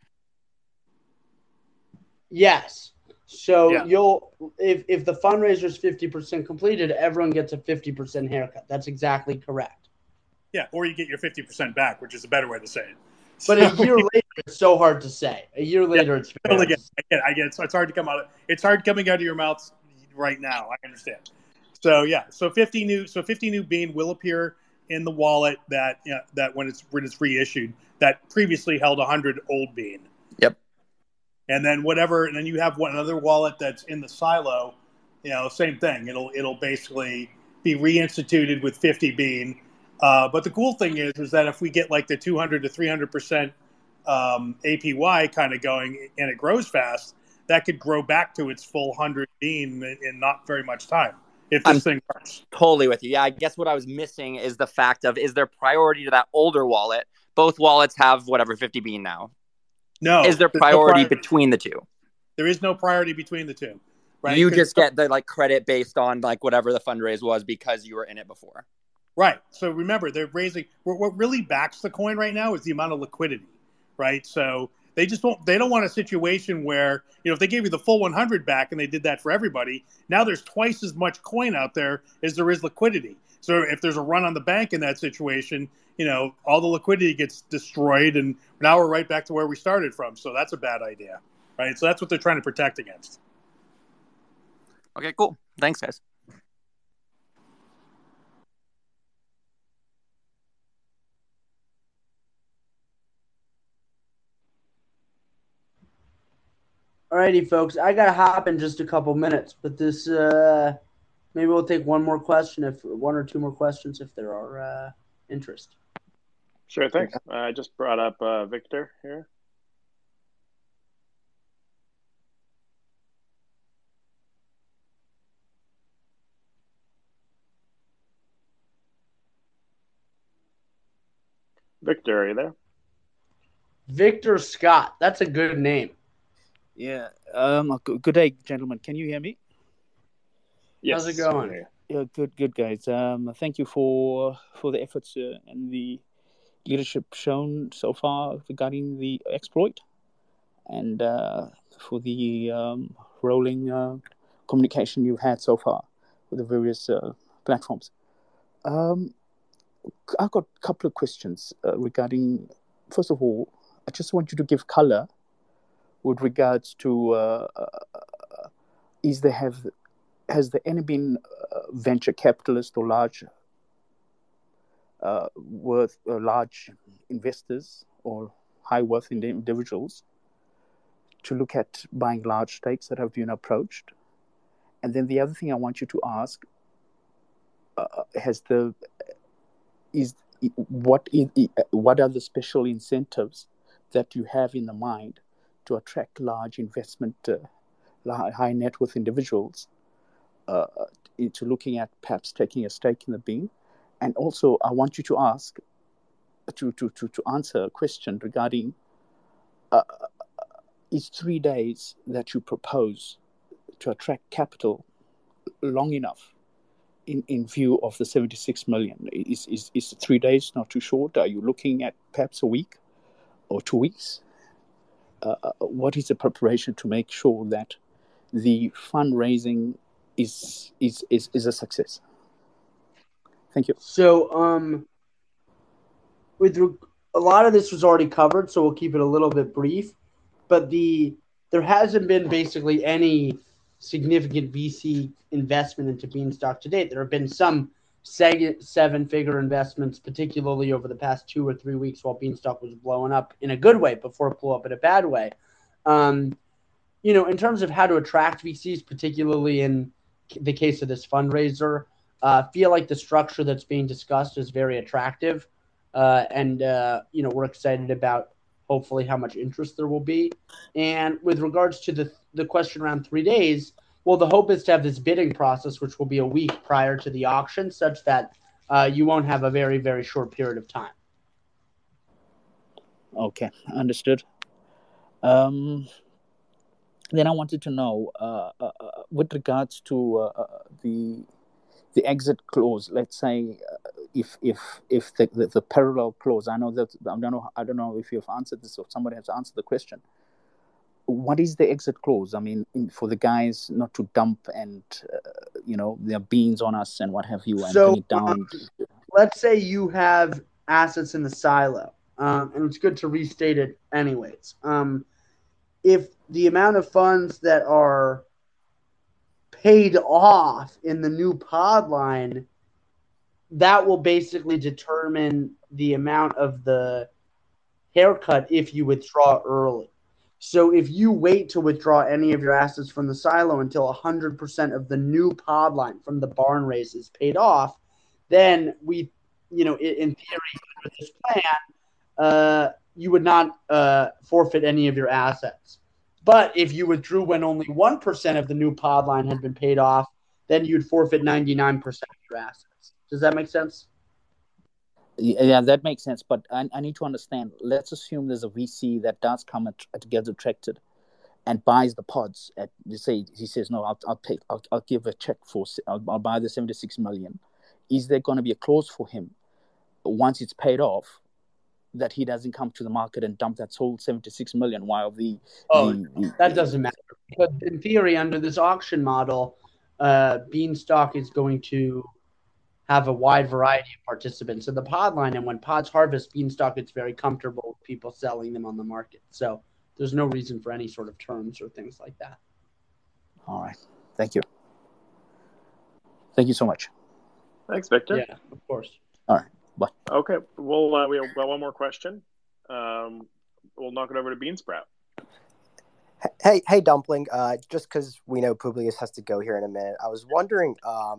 Yes. So yeah. If the fundraiser is 50% completed, everyone gets a 50% haircut. That's exactly correct. Yeah. Or you get your 50% back, which is a better way to say it. But a year later, it's so hard to say. A year later, it's fair. I get it. So it's hard to come out. It's hard coming out of your mouth right now. I understand. So yeah. So 50 new Bean will appear in the wallet that that when it's reissued that previously held 100 old Bean. Yep. And then whatever. And then you have another wallet that's in the silo. You know, same thing. It'll basically be reinstituted with 50 Bean. But the cool thing is that if we get like the 200 to 300% APY kind of going and it grows fast, that could grow back to its full 100 Bean in not very much time if this thing works. Totally with you. Yeah, I guess what I was missing is the fact of, is there priority to that older wallet both wallets have whatever 50 Bean now. No. Is there priority between the two? There is no priority between the two. Right? You just get the like credit based on like whatever the fundraise was because you were in it before. Right. So remember, they're raising. What really backs the coin right now is the amount of liquidity, right? So they just don't. They don't want a situation where, you know, if they gave you the full 100 back and they did that for everybody, now there's twice as much coin out there as there is liquidity. So if there's a run on the bank in that situation, you know, all the liquidity gets destroyed, and now we're right back to where we started from. So that's a bad idea, right? So that's what they're trying to protect against. Okay. Cool. Thanks, guys. Alrighty, folks. I gotta hop in just a couple minutes, but this maybe we'll take one more question, if one or two more questions, if there are interest. Sure, thanks. I just brought up Victor here. Victor, are you there? Victor Scott. That's a good name. Yeah. Good day, gentlemen. Can you hear me? Yes. How's it going? Yeah, good guys. Thank you for the efforts and the leadership shown so far regarding the exploit, and for the rolling communication you've had so far with the various platforms. I've got a couple of questions regarding. First of all, I just want you to give color with regards to has there any been venture capitalists or large investors or high worth individuals to look at buying large stakes that have been approached? And then the other thing I want you to ask what are the special incentives that you have in the mind to attract large investment, high net worth individuals into looking at perhaps taking a stake in the bean? And also, I want you to ask, to answer a question regarding is 3 days that you propose to attract capital long enough in view of the 76 million? Is 3 days not too short? Are you looking at perhaps a week or 2 weeks? What is the preparation to make sure that the fundraising is a success? Thank you. So, a lot of this was already covered, so we'll keep it a little bit brief. But there hasn't been basically any significant VC investment into Beanstalk to date. There have been some seven-figure investments, particularly over the past 2 or 3 weeks while Beanstalk was blowing up in a good way before it blew up in a bad way. You know, in terms of how to attract VCs, particularly in the case of this fundraiser, feel like the structure that's being discussed is very attractive. You know, we're excited about hopefully how much interest there will be. And with regards to the question around 3 days, well, the hope is to have this bidding process, which will be a week prior to the auction, such that you won't have a very, very short period of time. Okay, understood. Then I wanted to know, with regards to the exit clause. Let's say if the parallel clause. I know that I don't know if you've answered this or somebody has answered the question. What is the exit clause? I mean, for the guys not to dump and, you know, their beans on us and what have you. And so bring it down. Let's say you have assets in the silo, and it's good to restate it anyways. If the amount of funds that are paid off in the new pod line, that will basically determine the amount of the haircut if you withdraw early. So if you wait to withdraw any of your assets from the silo until 100% of the new pod line from the barn raise is paid off, then we, you know, in theory, with this plan, you would not forfeit any of your assets. But if you withdrew when only 1% of the new pod line had been paid off, then you'd forfeit 99% of your assets. Does that make sense? Yeah, that makes sense. But I need to understand, let's assume there's a VC that does come and gets attracted and buys the pods. At, say, he says, no, I'll give a check for, I'll buy the 76 million. Is there going to be a clause for him once it's paid off that he doesn't come to the market and dump that whole 76 million while the... that doesn't matter. But in theory, under this auction model, Beanstalk is going to have a wide variety of participants in the pod line. And when pods harvest Beanstalk, it's very comfortable with people selling them on the market. So there's no reason for any sort of terms or things like that. All right. Thank you. Thank you so much. Thanks, Victor. Yeah, of course. All right. Bye. Okay. Well, we have one more question. We'll knock it over to Bean Sprout. Hey, Dumpling. Just because we know Publius has to go here in a minute, I was wondering, I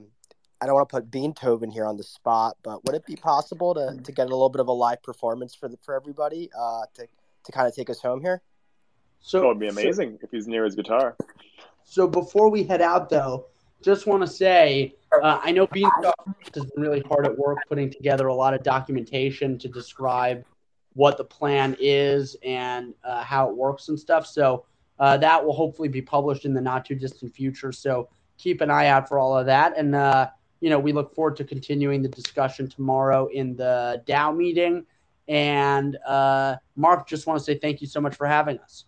don't want to put Beethoven here on the spot, but would it be possible to get a little bit of a live performance for everybody to kind of take us home here? So it would be amazing if he's near his guitar. So before we head out, though, just want to say I know Beanstalk has been really hard at work putting together a lot of documentation to describe what the plan is and how it works and stuff. So that will hopefully be published in the not too distant future. So keep an eye out for all of that. And we look forward to continuing the discussion tomorrow in the DAO meeting. And Mark, just want to say thank you so much for having us.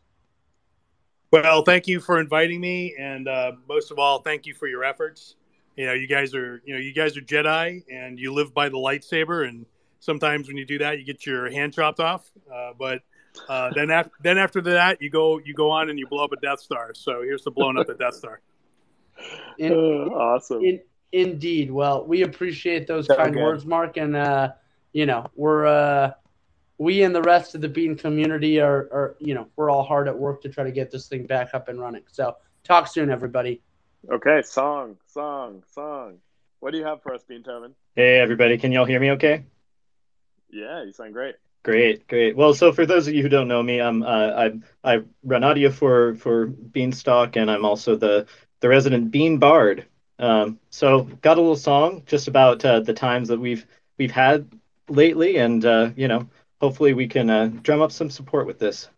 Well, thank you for inviting me, and most of all, thank you for your efforts. You guys are Jedi, and you live by the lightsaber. And sometimes when you do that, you get your hand chopped off. But then after that, you go on and you blow up a Death Star. So here's to blowing up the Death Star. Awesome. Indeed. Well, we appreciate those kind words, Mark, and we and the rest of the Bean community are we're all hard at work to try to get this thing back up and running. So talk soon, everybody. Okay, song. What do you have for us, Bean-Tobin? Hey, everybody. Can y'all hear me okay? Yeah, you sound great. Great. Well, so for those of you who don't know me, I run audio for Beanstalk, and I'm also the resident Bean Bard. So got a little song just about the times that we've had lately, and, hopefully we can drum up some support with this.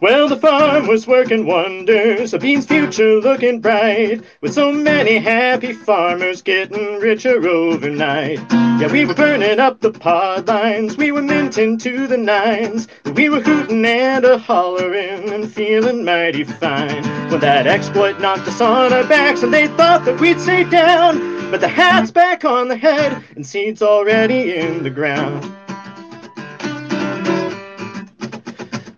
Well, the farm was working wonders, a bean's future looking bright, with so many happy farmers getting richer overnight. Yeah, we were burning up the pod lines, we were minting to the nines, we were hooting and a-hollering and feeling mighty fine. Well, that exploit knocked us on our backs, and they thought that we'd stay down, but the hat's back on the head, and seeds already in the ground.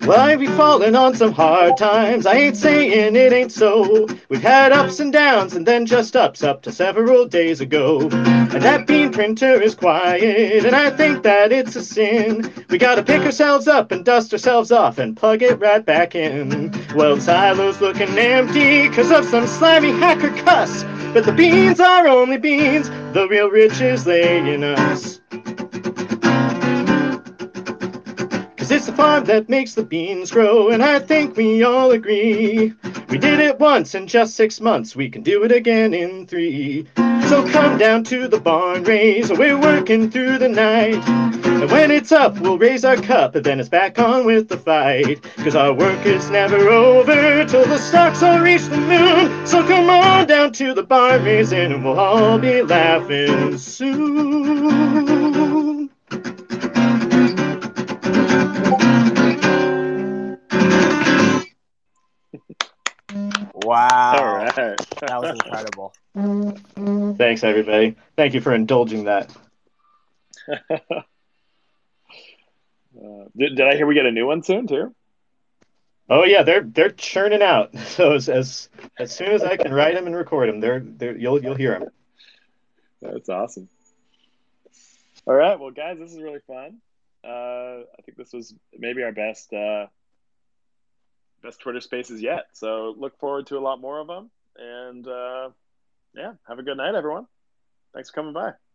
Well, I've been falling on some hard times, I ain't saying it ain't so. We've had ups and downs and then just ups up to several days ago. And that bean printer is quiet, and I think that it's a sin. We gotta pick ourselves up and dust ourselves off and plug it right back in. Well, the silo's looking empty cause of some slimy hacker cuss, but the beans are only beans, the real riches lay in us. It's the farm that makes the beans grow, and I think we all agree. We did it once in just 6 months, we can do it again in 3. So come down to the barn raise, we're working through the night. And when it's up, we'll raise our cup, and then it's back on with the fight. Cause our work is never over till the stalks all reach the moon. So come on down to the barn raising, and we'll all be laughing soon. Wow. All right. That was incredible. Thanks, everybody. Thank you for indulging that. Did I hear we get a new one soon, too? Oh, yeah. They're churning out. So as soon as I can write them and record them, you'll hear them. That's awesome. All right. Well, guys, this is really fun. I think this was maybe our best Twitter Spaces yet. So look forward to a lot more of them. And have a good night, everyone. Thanks for coming by.